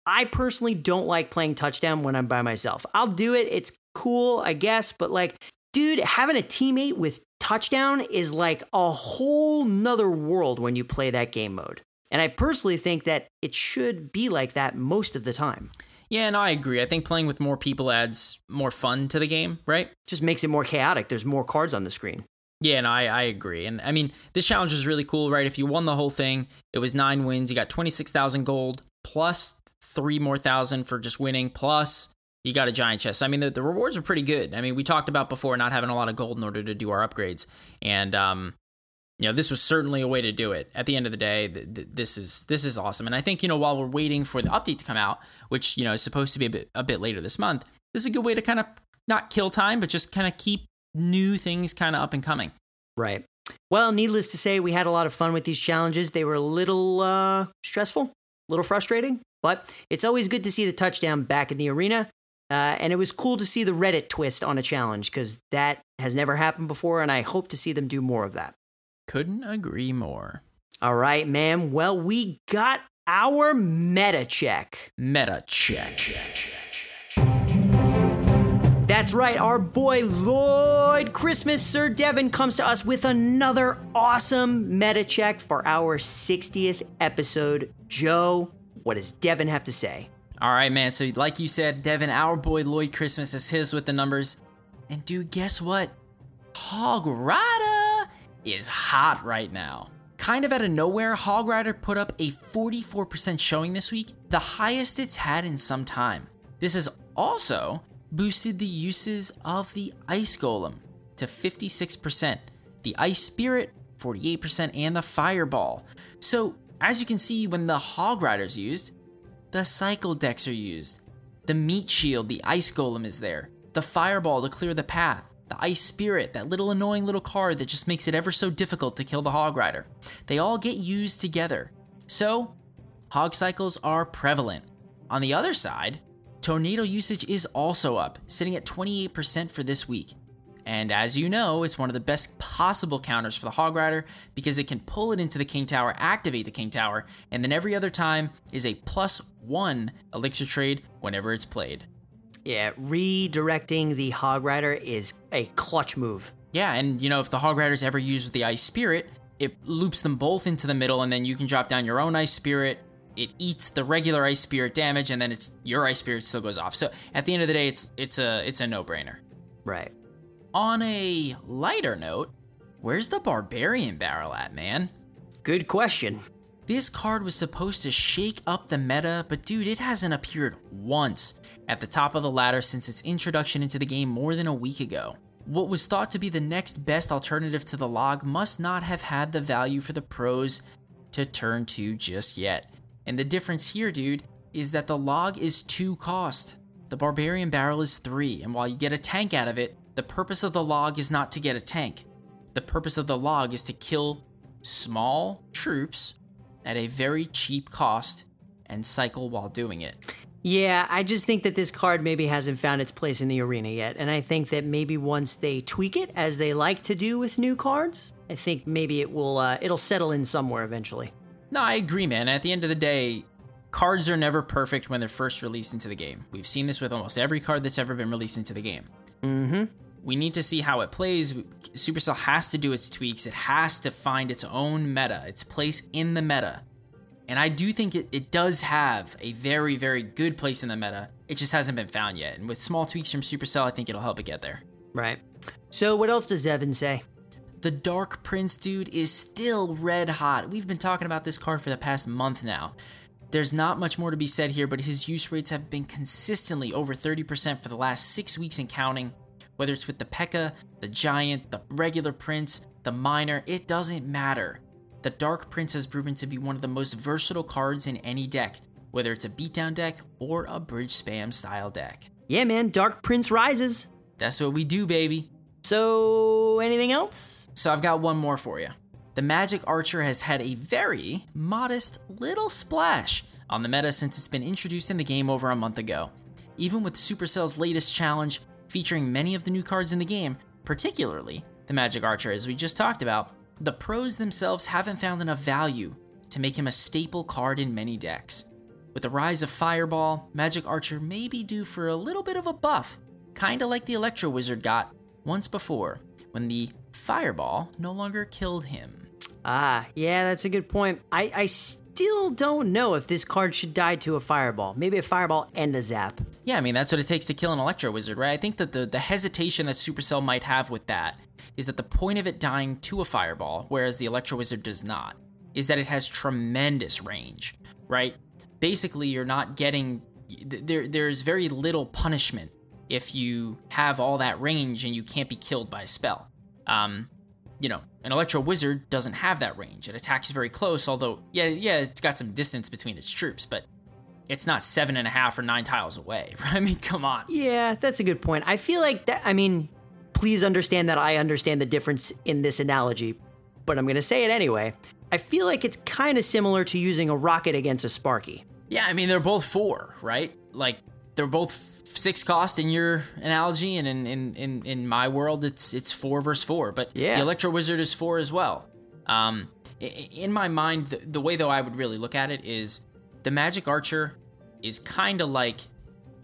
I personally don't like playing touchdown when I'm by myself. I'll do it. It's cool, I guess. But like, dude, having a teammate with touchdown is like a whole nother world when you play that game mode. And I personally think that it should be like that most of the time. Yeah, and no, I agree. I think playing with more people adds more fun to the game, right? Just makes it more chaotic. There's more cards on the screen. Yeah, and no, I, I agree. And I mean, this challenge is really cool, right? If you won the whole thing, it was nine wins. You got twenty-six thousand gold plus three more thousand for just winning, plus you got a giant chest. I mean, the, the rewards are pretty good. I mean, we talked about before not having a lot of gold in order to do our upgrades. And, um, you know, this was certainly a way to do it. At the end of the day, th- th- this is this is awesome. And I think, you know, while we're waiting for the update to come out, which, you know, is supposed to be a bit, a bit later this month, this is a good way to kind of not kill time, but just kind of keep new things kind of up and coming. Right. Well, needless to say, we had a lot of fun with these challenges. They were a little uh, stressful, a little frustrating, but it's always good to see the touchdown back in the arena. Uh, and it was cool to see the Reddit twist on a challenge because that has never happened before, and I hope to see them do more of that. Couldn't agree more. All right, ma'am. Well, we got our meta check. Meta check. That's right. Our boy Lloyd Christmas, Sir Devin, comes to us with another awesome meta check for our sixtieth episode. Joe, what does Devin have to say? All right, man. So like you said, Devin, our boy Lloyd Christmas is his with the numbers. And dude, guess what? Hog Rider is hot right now. Kind of out of nowhere, Hog Rider put up a forty-four percent showing this week, the highest it's had in some time. This has also boosted the uses of the Ice Golem to fifty-six percent, the Ice Spirit forty-eight percent, and the Fireball. So as you can see, when the Hog Rider's used, the Cycle decks are used. The Meat Shield, the Ice Golem is there. The Fireball to clear the path. The Ice Spirit, that little annoying little card that just makes it ever so difficult to kill the Hog Rider. They all get used together. So, Hog Cycles are prevalent. On the other side, Tornado usage is also up, sitting at twenty-eight percent for this week. And as you know, it's one of the best possible counters for the Hog Rider because it can pull it into the King Tower, activate the King Tower, and then every other time is a plus one elixir trade whenever it's played. Yeah, redirecting the Hog Rider is a clutch move. Yeah, and you know, if the Hog Rider's ever used with the Ice Spirit, it loops them both into the middle and then you can drop down your own Ice Spirit. It eats the regular Ice Spirit damage and then it's your Ice Spirit still goes off. So at the end of the day, it's it's a it's a no-brainer. Right. On a lighter note, where's the Barbarian Barrel at, man? Good question. This card was supposed to shake up the meta, but dude, it hasn't appeared once at the top of the ladder since its introduction into the game more than a week ago. What was thought to be the next best alternative to the log must not have had the value for the pros to turn to just yet. And the difference here, dude, is that the log is two cost. The Barbarian Barrel is three, and while you get a tank out of it, the purpose of the log is not to get a tank. The purpose of the log is to kill small troops at a very cheap cost and cycle while doing it. Yeah, I just think that this card maybe hasn't found its place in the arena yet. And I think that maybe once they tweak it, as they like to do with new cards, I think maybe it will, uh, it'll settle in somewhere eventually. No, I agree, man. At the end of the day, cards are never perfect when they're first released into the game. We've seen this with almost every card that's ever been released into the game. Mm-hmm. We need to see how it plays. Supercell has to do its tweaks. It has to find its own meta, its place in the meta. And I do think it, it does have a very, very good place in the meta. It just hasn't been found yet. And with small tweaks from Supercell, I think it'll help it get there. Right. So what else does Evan say? The Dark Prince, dude, is still red hot. We've been talking about this card for the past month now. There's not much more to be said here, but his use rates have been consistently over thirty percent for the last six weeks and counting. Whether it's with the P E K K A, the Giant, the regular Prince, the Miner, it doesn't matter. The Dark Prince has proven to be one of the most versatile cards in any deck, whether it's a beatdown deck or a bridge spam style deck. Yeah, man, Dark Prince rises. That's what we do, baby. So, anything else? So I've got one more for you. The Magic Archer has had a very modest little splash on the meta since it's been introduced in the game over a month ago. Even with Supercell's latest challenge featuring many of the new cards in the game, particularly the Magic Archer, as we just talked about, the pros themselves haven't found enough value to make him a staple card in many decks. With the rise of Fireball, Magic Archer may be due for a little bit of a buff, kinda like the Electro Wizard got once before when the Fireball no longer killed him. Ah, yeah, that's a good point. I, I still don't know if this card should die to a Fireball. Maybe a Fireball and a Zap. Yeah, I mean, that's what it takes to kill an Electro Wizard, right? I think that the, the hesitation that Supercell might have with that is that the point of it dying to a Fireball, whereas the Electro Wizard does not, is that it has tremendous range, right? Basically, you're not getting... There, there's very little punishment if you have all that range and you can't be killed by a spell. Um, you know, an Electro Wizard doesn't have that range. It attacks very close, although, yeah, yeah, it's got some distance between its troops, but it's not seven and a half or nine tiles away. I mean, come on. Yeah, that's a good point. I feel like that, I mean, please understand that I understand the difference in this analogy, but I'm going to say it anyway. I feel like it's kind of similar to using a rocket against a Sparky. Yeah, I mean, they're both four, right? Like, they're both six cost in your analogy, and in, in, in, in my world, it's it's four versus four. But yeah. The Electro Wizard is four as well. Um, in my mind, the, the way, though, I would really look at it is the Magic Archer is kind of like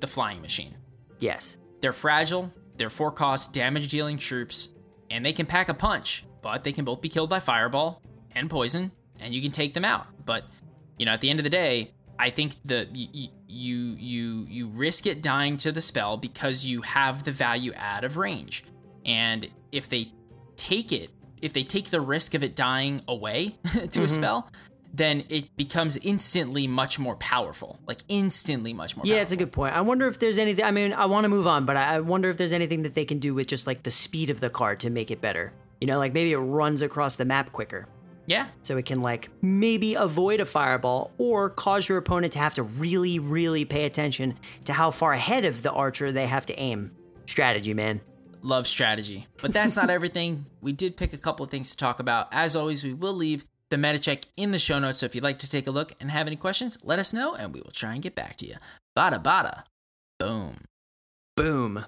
the Flying Machine. Yes. They're fragile, they're four cost, damage-dealing troops, and they can pack a punch, but they can both be killed by Fireball and Poison, and you can take them out. But, you know, at the end of the day... I think the you, you you you risk it dying to the spell because you have the value add of range. And if they take it, if they take the risk of it dying away to mm-hmm. a spell, then it becomes instantly much more powerful. Like, instantly much more yeah, powerful. Yeah, it's a good point. I wonder if there's anything... I mean, I want to move on, but I wonder if there's anything that they can do with just, like, the speed of the card to make it better. You know, like, maybe it runs across the map quicker. Yeah. So it can, like, maybe avoid a Fireball or cause your opponent to have to really, really pay attention to how far ahead of the Archer they have to aim. Strategy, man. Love strategy. But that's not everything. We did pick a couple of things to talk about. As always, we will leave the meta check in the show notes. So if you'd like to take a look and have any questions, let us know and we will try and get back to you. Bada bada. Boom. Boom.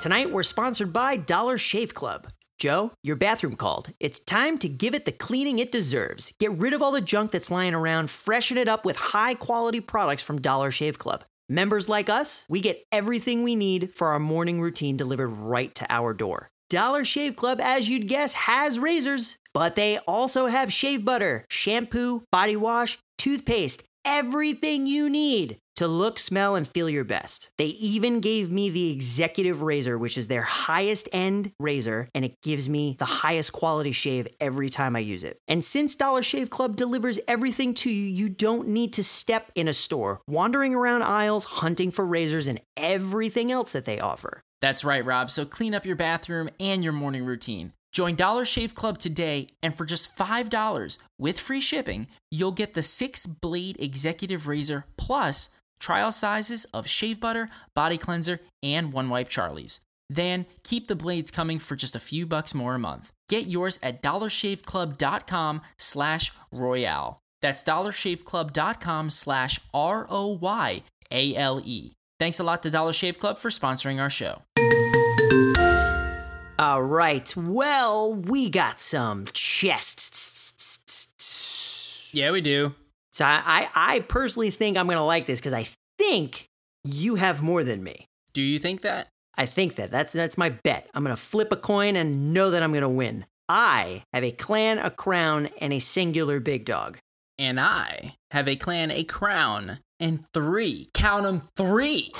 Tonight, we're sponsored by Dollar Shave Club. Joe, your bathroom called. It's time to give it the cleaning it deserves. Get rid of all the junk that's lying around, freshen it up with high-quality products from Dollar Shave Club. Members like us, we get everything we need for our morning routine delivered right to our door. Dollar Shave Club, as you'd guess, has razors, but they also have shave butter, shampoo, body wash, toothpaste, everything you need to look, smell, and feel your best. They even gave me the Executive Razor, which is their highest-end razor, and it gives me the highest quality shave every time I use it. And since Dollar Shave Club delivers everything to you, you don't need to step in a store, wandering around aisles, hunting for razors, and everything else that they offer. That's right, Rob. So clean up your bathroom and your morning routine. Join Dollar Shave Club today, and for just five dollars with free shipping, you'll get the six-blade Executive Razor plus trial sizes of shave butter, body cleanser, and One Wipe Charlie's. Then, keep the blades coming for just a few bucks more a month. Get yours at dollarshaveclub.com slash royale. That's dollarshaveclub.com slash R-O-Y-A-L-E. Thanks a lot to Dollar Shave Club for sponsoring our show. All right, well, we got some chests. Yeah, we do. So I, I personally think I'm going to like this because I think you have more than me. Do you think that? I think that. That's that's my bet. I'm going to flip a coin and know that I'm going to win. I have a clan, a crown, and a singular big dog. And I have a clan, a crown, and three. Count 'em, three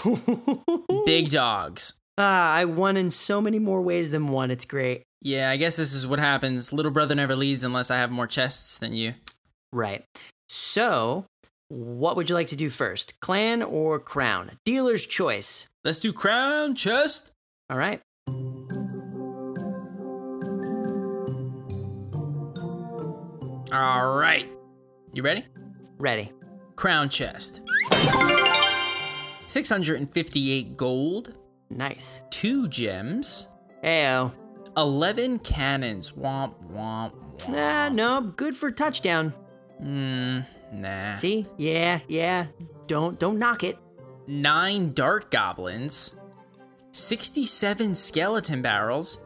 big dogs. Ah, I won in so many more ways than one. It's great. Yeah, I guess this is what happens. Little brother never leads unless I have more chests than you. Right. So, what would you like to do first? Clan or crown? Dealer's choice. Let's do crown, chest. All right. All right. You ready? Ready. Crown chest. six hundred fifty-eight gold. Nice. Two gems. Ayo. eleven cannons. Womp, womp, womp. Nah, no, good for touchdown. Mm, nah. See? Yeah, yeah. Don't don't knock it. Nine dart goblins, sixty-seven skeleton barrels,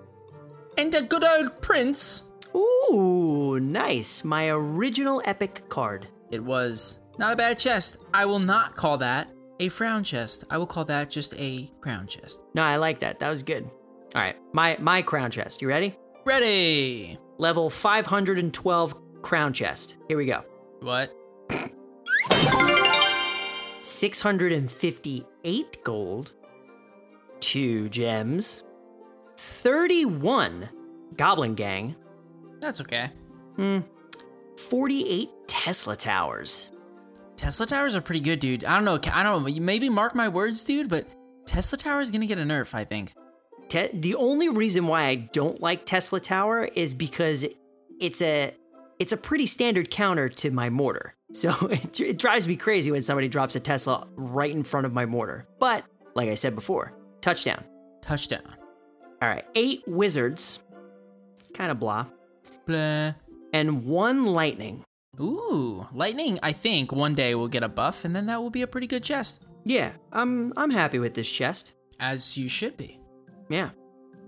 and a good old prince. Ooh, nice. My original epic card. It was not a bad chest. I will not call that a frown chest. I will call that just a crown chest. No, I like that. That was good. All right, my my crown chest. You ready? Ready. Level five hundred twelve crown chest. Here we go. What? six hundred fifty-eight gold, two gems, thirty-one Goblin Gang. That's okay. Hmm. forty-eight Tesla Towers. Tesla Towers are pretty good, dude. I don't know. I don't know. Maybe mark my words, dude, but Tesla Tower is going to get a nerf, I think. Te- the only reason why I don't like Tesla Tower is because it's a it's a pretty standard counter to my mortar. So it, it drives me crazy when somebody drops a Tesla right in front of my mortar. But like I said before, touchdown. Touchdown. All right. Eight wizards. Kind of blah. Blah. And one lightning. Ooh, lightning, I think one day will get a buff and then that will be a pretty good chest. Yeah, I'm I'm happy with this chest. As you should be. Yeah.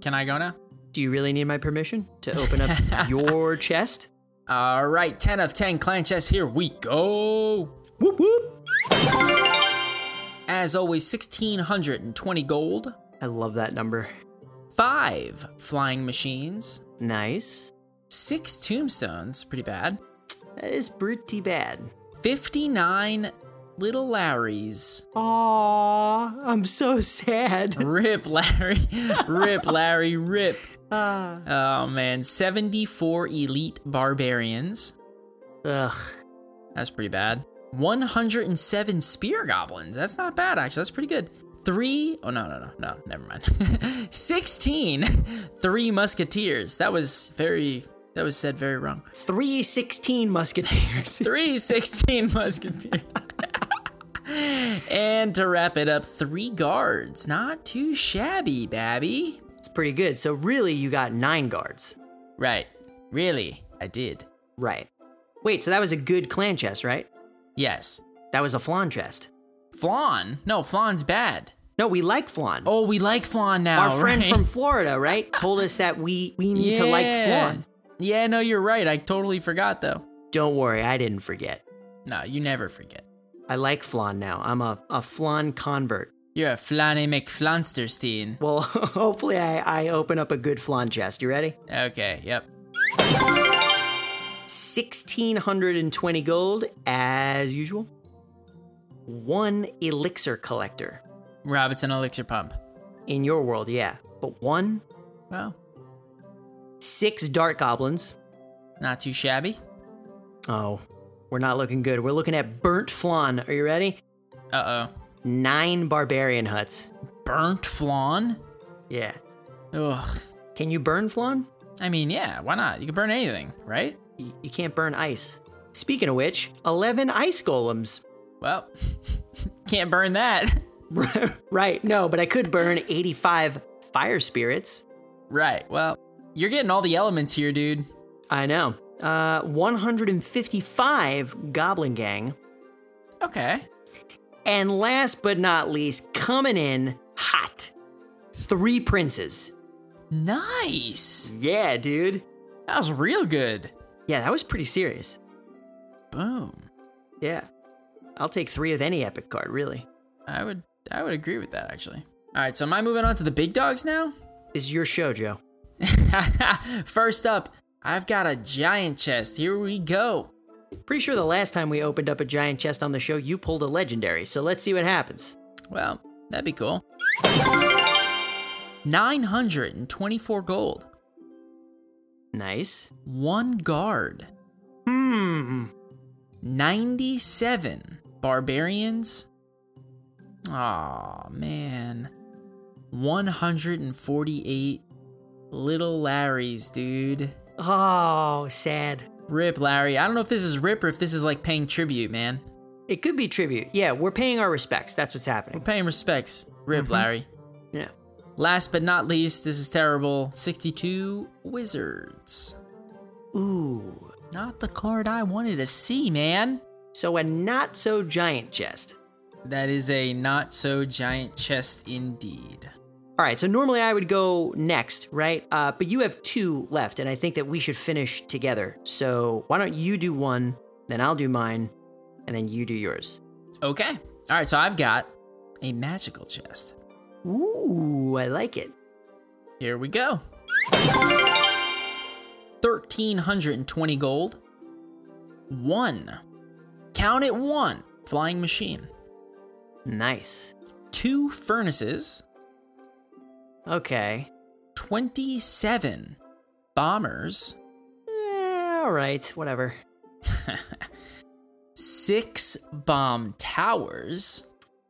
Can I go now? Do you really need my permission to open up your chest? All right, ten of ten clan chest, here we go. Whoop, whoop. As always, one thousand six hundred twenty gold. I love that number. Five flying machines. Nice. Six tombstones, pretty bad. That is pretty bad. fifty-nine little Larrys. Aww, I'm so sad. Rip, Larry. Rip, Larry, rip. Uh, oh, man. seventy-four elite barbarians. Ugh. That's pretty bad. one hundred seven spear goblins. That's not bad, actually. That's pretty good. Three. Oh, no, no, no. No, never mind. sixteen. Three musketeers. That was very... That was said very wrong. Three sixteen musketeers. Three sixteen musketeers. And to wrap it up, three guards. Not too shabby, babby. It's pretty good. So really, you got nine guards. Right. Really, I did. Right. Wait, so that was a good clan chest, right? Yes. That was a flan chest. Flan? No, flan's bad. No, we like flan. Oh, we like flan now. Our friend right? from Florida, right, told us that we, we need yeah. to like flan. Yeah, no, you're right. I totally forgot, though. Don't worry. I didn't forget. No, you never forget. I like flan now. I'm a, a flan convert. You're a flanny McFlansterstein. Well, hopefully I, I open up a good flan chest. You ready? Okay, yep. one thousand six hundred twenty gold, as usual. One elixir collector. Rob, it's an elixir pump. In your world, yeah. But one? Well... Six dart goblins. Not too shabby. Oh, we're not looking good. We're looking at burnt flan. Are you ready? Uh-oh. Nine barbarian huts. Burnt flan? Yeah. Ugh. Can you burn flan? I mean, yeah, why not? You can burn anything, right? Y- you can't burn ice. Speaking of which, eleven ice golems. Well, can't burn that. Right, no, but I could burn eighty-five fire spirits. Right, well... You're getting all the elements here, dude. I know. Uh, one hundred fifty-five Goblin Gang. Okay. And last but not least, coming in hot, three princes. Nice. Yeah, dude. That was real good. Yeah, that was pretty serious. Boom. Yeah. I'll take three with any epic card, really. I would, I would agree with that, actually. All right, so am I moving on to the big dogs now? This is your show, Joe. First up, I've got a giant chest. Here we go. Pretty sure the last time we opened up a giant chest on the show, you pulled a legendary, so let's see what happens. Well, that'd be cool. nine hundred twenty-four gold. Nice. One guard. Hmm. ninety-seven barbarians. Aw, man. one hundred forty-eight little Larry's, dude. Oh, sad. Rip, Larry. I don't know if this is rip or if this is like paying tribute, man. It could be tribute. Yeah, we're paying our respects. That's what's happening. We're paying respects. Rip, mm-hmm. Larry. Yeah. Last but not least, this is terrible. sixty-two wizards. Ooh. Not the card I wanted to see, man. So a not-so-giant chest. That is a not-so-giant chest indeed. All right, so normally I would go next, right? Uh, but you have two left, and I think that we should finish together. So why don't you do one, then I'll do mine, and then you do yours. Okay. All right, so I've got a magical chest. Ooh, I like it. Here we go. one thousand three hundred twenty gold. One. Count it, one. Flying machine. Nice. Two furnaces. Okay. twenty-seven bombers. Eh, all right, whatever. Six bomb towers.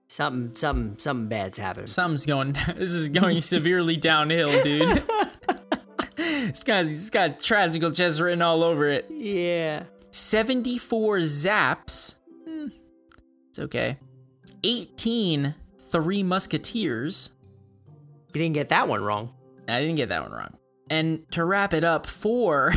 Something, something, something bad's happening. Something's going, this is going severely downhill, dude. This guy's, it's got tragical chest written all over it. Yeah. seventy-four zaps. Mm, it's okay. eighteen Three Musketeers. You didn't get that one wrong. I didn't get that one wrong. And to wrap it up, four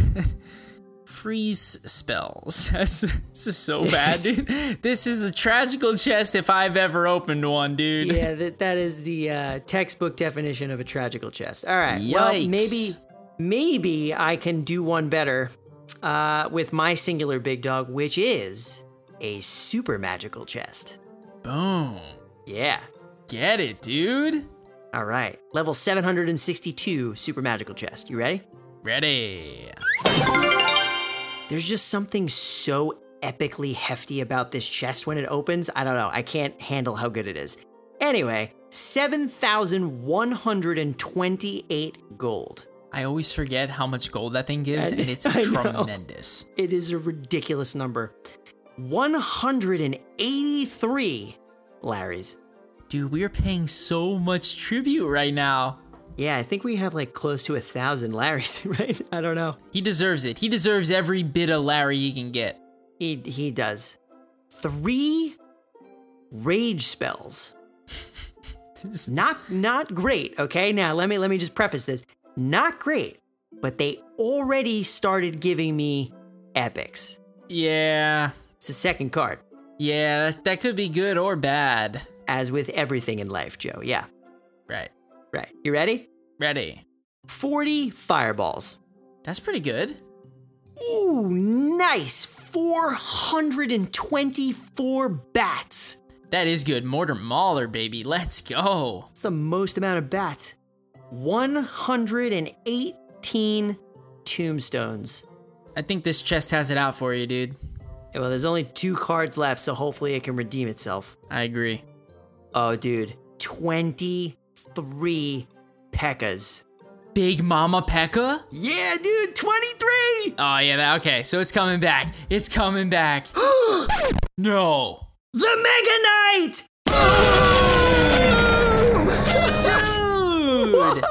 freeze spells. This is so bad, dude. This is a tragical chest if I've ever opened one, dude. Yeah, that, that is the uh, textbook definition of a tragical chest. All right. Yikes. Well, maybe, maybe I can do one better uh, with my singular big dog, which is a super magical chest. Boom. Yeah. Get it, dude. All right. Level seven hundred sixty-two super magical chest. You ready? Ready. There's just something so epically hefty about this chest when it opens. I don't know. I can't handle how good it is. Anyway, seven thousand one hundred twenty-eight gold. I always forget how much gold that thing gives, and it's tremendous. It is a ridiculous number. one hundred eighty-three Larry's. Dude, we are paying so much tribute right now. Yeah, I think we have like close to a thousand Larrys, right? I don't know. He deserves it. He deserves every bit of Larry he can get. He he does. Three rage spells. not not great, okay? Now let me let me just preface this. Not great, but they already started giving me epics. Yeah. It's the second card. Yeah, that, that could be good or bad. As with everything in life, Joe. Yeah. Right. Right. You ready? Ready. forty fireballs. That's pretty good. Ooh, nice. four hundred twenty-four bats. That is good. Mortar Mauler, baby. Let's go. It's the most amount of bats. one hundred eighteen tombstones. I think this chest has it out for you, dude. Yeah, well, there's only two cards left, so hopefully it can redeem itself. I agree. Oh, dude. twenty-three P E K Kas. Big Mama P E K K A? Yeah, dude, twenty-three! Oh, yeah, that, okay, so it's coming back. It's coming back. No. The Mega Knight! Boom! Dude! What?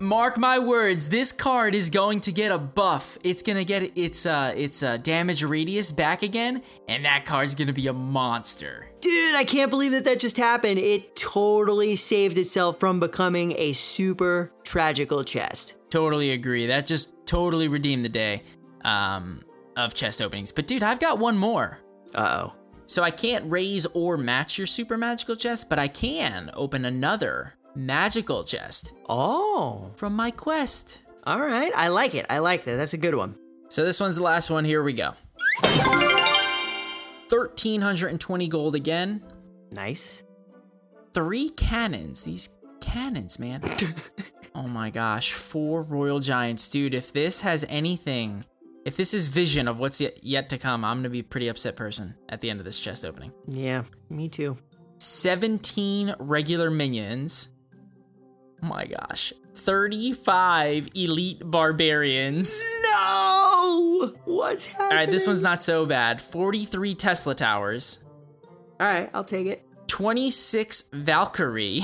Mark my words, this card is going to get a buff. It's going to get its uh, its uh, damage radius back again, and that card's going to be a monster. Dude, I can't believe that that just happened. It totally saved itself from becoming a super tragical chest. Totally agree. That just totally redeemed the day um, of chest openings. But dude, I've got one more. Uh-oh. So I can't raise or match your super magical chest, but I can open another magical chest. Oh. From my quest. All right. I like it. I like that. That's a good one. So this one's the last one. Here we go. one thousand three hundred twenty gold again. Nice. Three cannons. These cannons, man. Oh my gosh. Four Royal Giants. Dude, if this has anything, if this is vision of what's yet, yet to come, I'm going to be a pretty upset person at the end of this chest opening. Yeah, me too. seventeen regular minions. Oh my gosh. thirty-five elite barbarians. No! What's happening? All right, this one's not so bad. forty-three Tesla Towers. All right, I'll take it. twenty-six Valkyrie.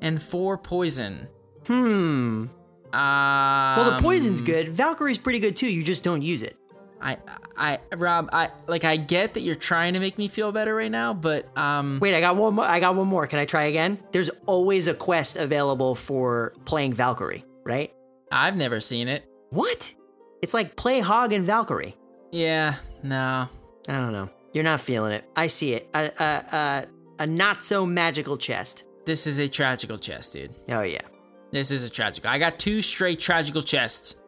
And four Poison. Hmm. Um, well, the Poison's good. Valkyrie's pretty good, too. You just don't use it. I, I, Rob, I, like, I get that you're trying to make me feel better right now, but, um... Wait, I got one more. I got one more. Can I try again? There's always a quest available for playing Valkyrie, right? I've never seen it. What? It's like play Hog and Valkyrie. Yeah, no. I don't know. You're not feeling it. I see it. A, a, a, a not-so-magical chest. This is a tragical chest, dude. Oh, yeah. This is a tragical. I got two straight tragical chests,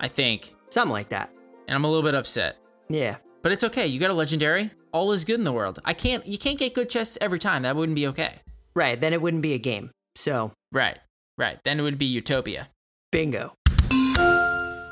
I think. Something like that. And I'm a little bit upset. Yeah. But it's okay. You got a legendary. All is good in the world. I can't. You can't get good chests every time. That wouldn't be okay. Right. Then it wouldn't be a game. So. Right. Right, then it would be Utopia. Bingo.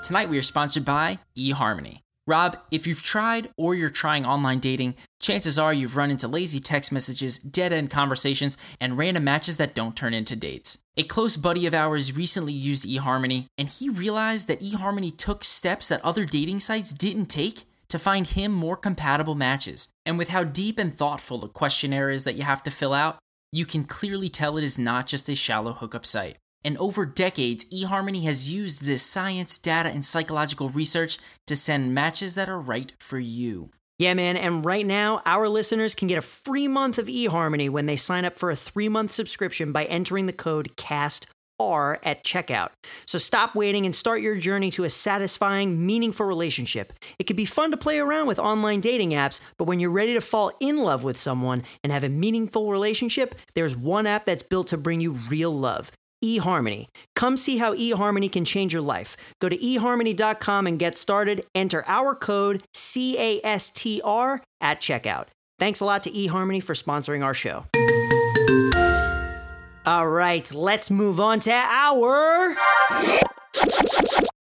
Tonight we are sponsored by eHarmony. Rob, if you've tried or you're trying online dating, chances are you've run into lazy text messages, dead-end conversations, and random matches that don't turn into dates. A close buddy of ours recently used eHarmony, and he realized that eHarmony took steps that other dating sites didn't take to find him more compatible matches. And with how deep and thoughtful the questionnaire is that you have to fill out, you can clearly tell it is not just a shallow hookup site. And over decades, eHarmony has used this science, data, and psychological research to send matches that are right for you. Yeah, man, and right now, our listeners can get a free month of eHarmony when they sign up for a three-month subscription by entering the code CAST R at checkout. So stop waiting and start your journey to a satisfying, meaningful relationship. It can be fun to play around with online dating apps, but when you're ready to fall in love with someone and have a meaningful relationship, there's one app that's built to bring you real love. eHarmony. Come see how eHarmony can change your life. Go to e harmony dot com and get started. Enter our code CASTR at checkout. Thanks a lot to eHarmony for sponsoring our show. All right, let's move on to our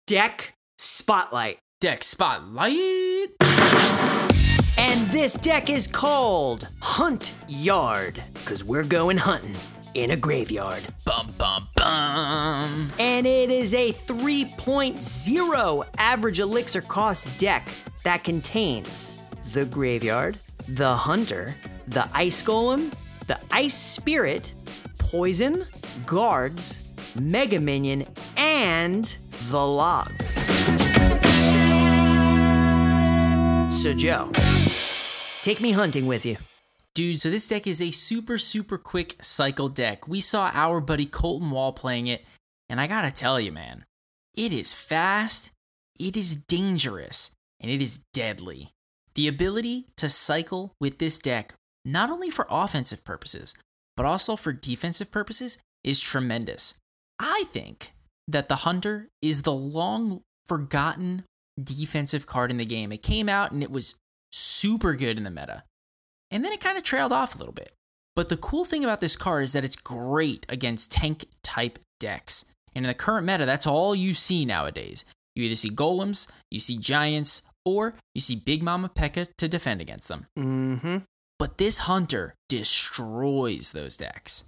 Deck Spotlight. Deck Spotlight. And this deck is called Hunt Yard, because we're going hunting. In a graveyard. Bum, bum, bum. And it is a three point oh average elixir cost deck that contains the graveyard, the hunter, the ice golem, the ice spirit, poison, guards, mega minion, and the log. So Joe, take me hunting with you. Dude, so this deck is a super, super quick cycle deck. We saw our buddy Colton Wall playing it, and I gotta tell you, man, it is fast, it is dangerous, and it is deadly. The ability to cycle with this deck, not only for offensive purposes, but also for defensive purposes, is tremendous. I think that the Hunter is the long-forgotten defensive card in the game. It came out, and it was super good in the meta. And then it kind of trailed off a little bit. But the cool thing about this card is that it's great against tank-type decks. And in the current meta, that's all you see nowadays. You either see golems, you see giants, or you see Big Mama P.E.K.K.A. to defend against them. Mm-hmm. But this Hunter destroys those decks.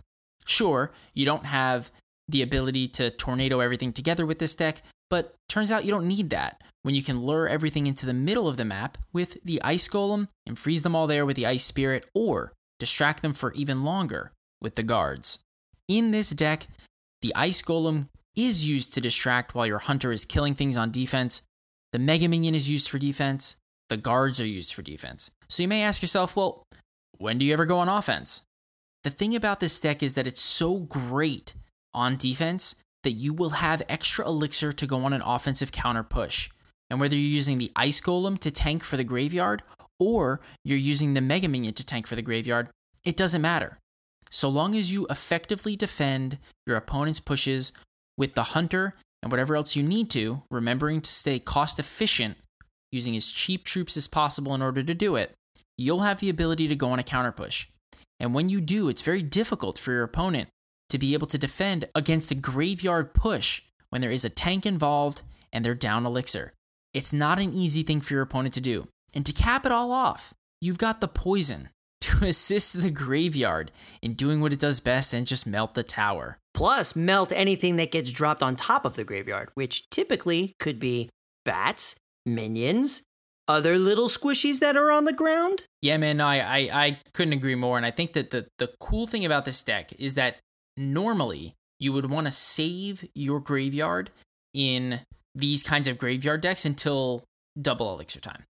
Sure, you don't have the ability to tornado everything together with this deck, but turns out you don't need that when you can lure everything into the middle of the map with the Ice Golem and freeze them all there with the Ice Spirit, or distract them for even longer with the guards. In this deck, the Ice Golem is used to distract while your Hunter is killing things on defense. The Mega Minion is used for defense. The guards are used for defense. So you may ask yourself, well, when do you ever go on offense? The thing about this deck is that it's so great on defense that you will have extra elixir to go on an offensive counter push. And whether you're using the Ice Golem to tank for the graveyard, or you're using the Mega Minion to tank for the graveyard, it doesn't matter. So long as you effectively defend your opponent's pushes with the Hunter and whatever else you need to, remembering to stay cost efficient, using as cheap troops as possible in order to do it, you'll have the ability to go on a counter push. And when you do, it's very difficult for your opponent to be able to defend against a graveyard push when there is a tank involved and they're down elixir. It's not an easy thing for your opponent to do. And to cap it all off, you've got the poison to assist the graveyard in doing what it does best and just melt the tower. Plus, melt anything that gets dropped on top of the graveyard, which typically could be bats, minions, other little squishies that are on the ground. Yeah, man, no, I, I, I couldn't agree more. And I think that the, the cool thing about this deck is that normally, you would want to save your graveyard in these kinds of graveyard decks until double elixir time.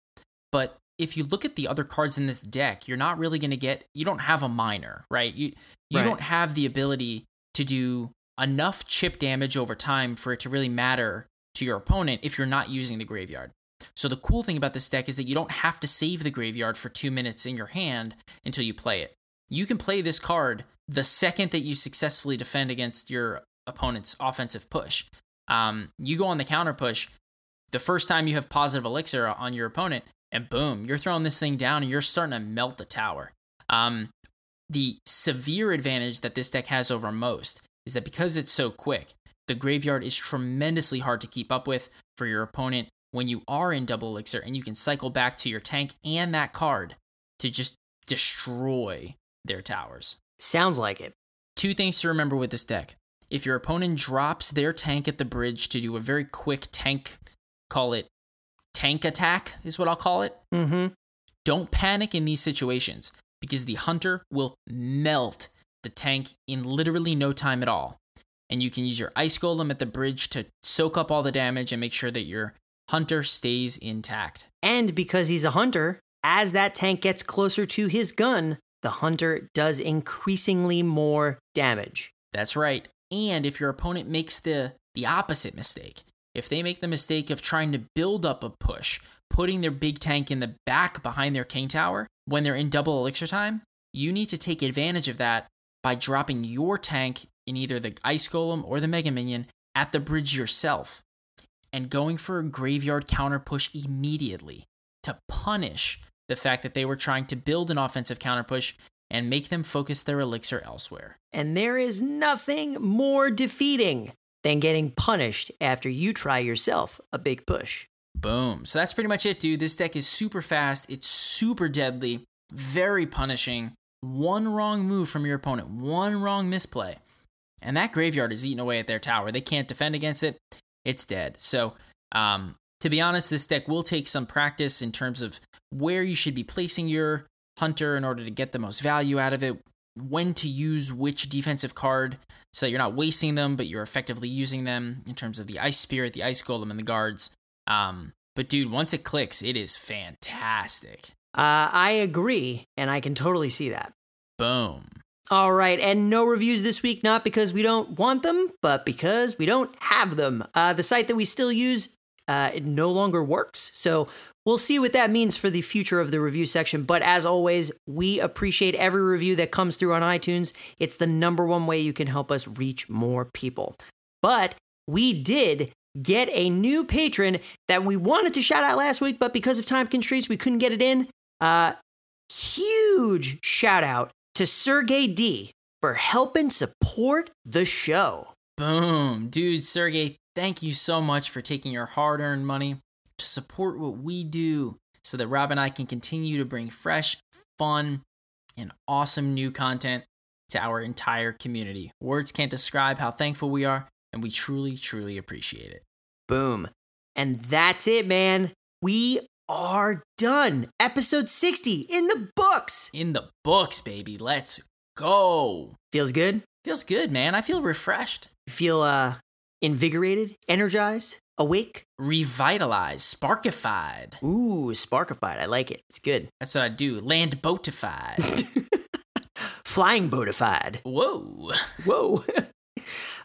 But if you look at the other cards in this deck, you're not really going to get, you don't have a miner, right? You you right. don't have the ability to do enough chip damage over time for it to really matter to your opponent if you're not using the graveyard. So the cool thing about this deck is that you don't have to save the graveyard for two minutes in your hand until you play it. You can play this card the second that you successfully defend against your opponent's offensive push. Um, you go on the counter push, the first time you have positive elixir on your opponent, and boom, you're throwing this thing down and you're starting to melt the tower. Um, the severe advantage that this deck has over most is that because it's so quick, the graveyard is tremendously hard to keep up with for your opponent when you are in double elixir, and you can cycle back to your tank and that card to just destroy their towers. Sounds like it. Two things to remember with this deck. If your opponent drops their tank at the bridge to do a very quick tank, call it tank attack is what I'll call it. Mm-hmm. Don't panic in these situations because the hunter will melt the tank in literally no time at all. And you can use your ice golem at the bridge to soak up all the damage and make sure that your hunter stays intact. And because he's a hunter, as that tank gets closer to his gun, the hunter does increasingly more damage. That's right. And if your opponent makes the, the opposite mistake, if they make the mistake of trying to build up a push, putting their big tank in the back behind their king tower when they're in double elixir time, you need to take advantage of that by dropping your tank in either the ice golem or the mega minion at the bridge yourself and going for a graveyard counter push immediately to punish the fact that they were trying to build an offensive counter push and make them focus their elixir elsewhere. And there is nothing more defeating than getting punished after you try yourself a big push. Boom. So that's pretty much it, dude. This deck is super fast. It's super deadly, very punishing. One wrong move from your opponent, one wrong misplay, and that graveyard is eating away at their tower. They can't defend against it. It's dead. So, um, to be honest, this deck will take some practice in terms of where you should be placing your hunter in order to get the most value out of it, when to use which defensive card so that you're not wasting them, but you're effectively using them in terms of the Ice Spirit, the Ice Golem, and the guards. Um, but dude, once it clicks, it is fantastic. Uh, I agree, and I can totally see that. Boom. All right, and no reviews this week, not because we don't want them, but because we don't have them. Uh, the site that we still use, uh, it no longer works, so we'll see what that means for the future of the review section. But as always, we appreciate every review that comes through on iTunes. It's the number one way you can help us reach more people. But we did get a new patron that we wanted to shout out last week, but because of time constraints, we couldn't get it in. Uh, huge shout out to Sergey D for helping support the show. Boom. Dude, Sergey, thank you so much for taking your hard-earned money to support what we do so that Rob and I can continue to bring fresh, fun, and awesome new content to our entire community. Words can't describe how thankful we are, and we truly, truly appreciate it. Boom. And that's it, man. We are done. Episode sixty in the books. In the books, baby. Let's go. Feels good? Feels good, man. I feel refreshed. You feel uh, invigorated, energized, awake? Revitalized, sparkified. Ooh, sparkified. I like it. It's good. That's what I do. Land boatified. Flying boatified. Whoa. Whoa.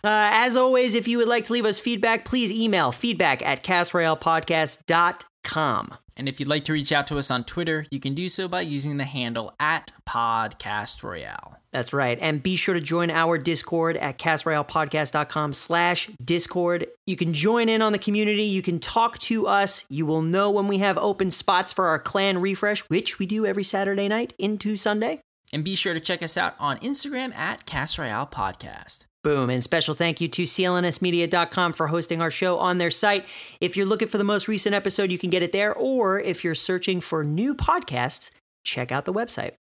Uh, as always, if you would like to leave us feedback, please email feedback at cast royale podcast dot com. And if you'd like to reach out to us on Twitter, you can do so by using the handle at PodcastRoyale. That's right. And be sure to join our Discord at cast royale podcast dot com slash Discord. You can join in on the community. You can talk to us. You will know when we have open spots for our clan refresh, which we do every Saturday night into Sunday. And be sure to check us out on Instagram at cast royale podcast. Boom. And special thank you to C L N S media dot com for hosting our show on their site. If you're looking for the most recent episode, you can get it there. Or if you're searching for new podcasts, check out the website.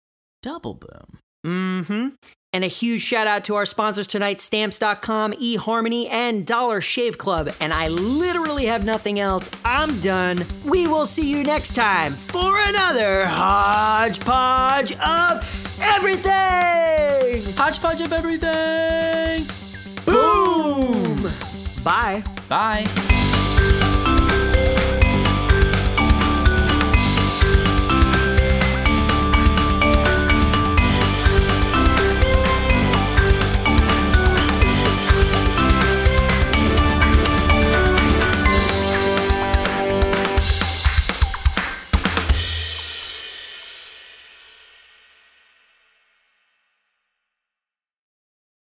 Double boom. Mm-hmm. And a huge shout out to our sponsors tonight, Stamps dot com, eHarmony, and Dollar Shave Club. And I literally have nothing else. I'm done. We will see you next time for another hodgepodge of everything. Hodgepodge of everything. Boom. Boom. Bye. Bye.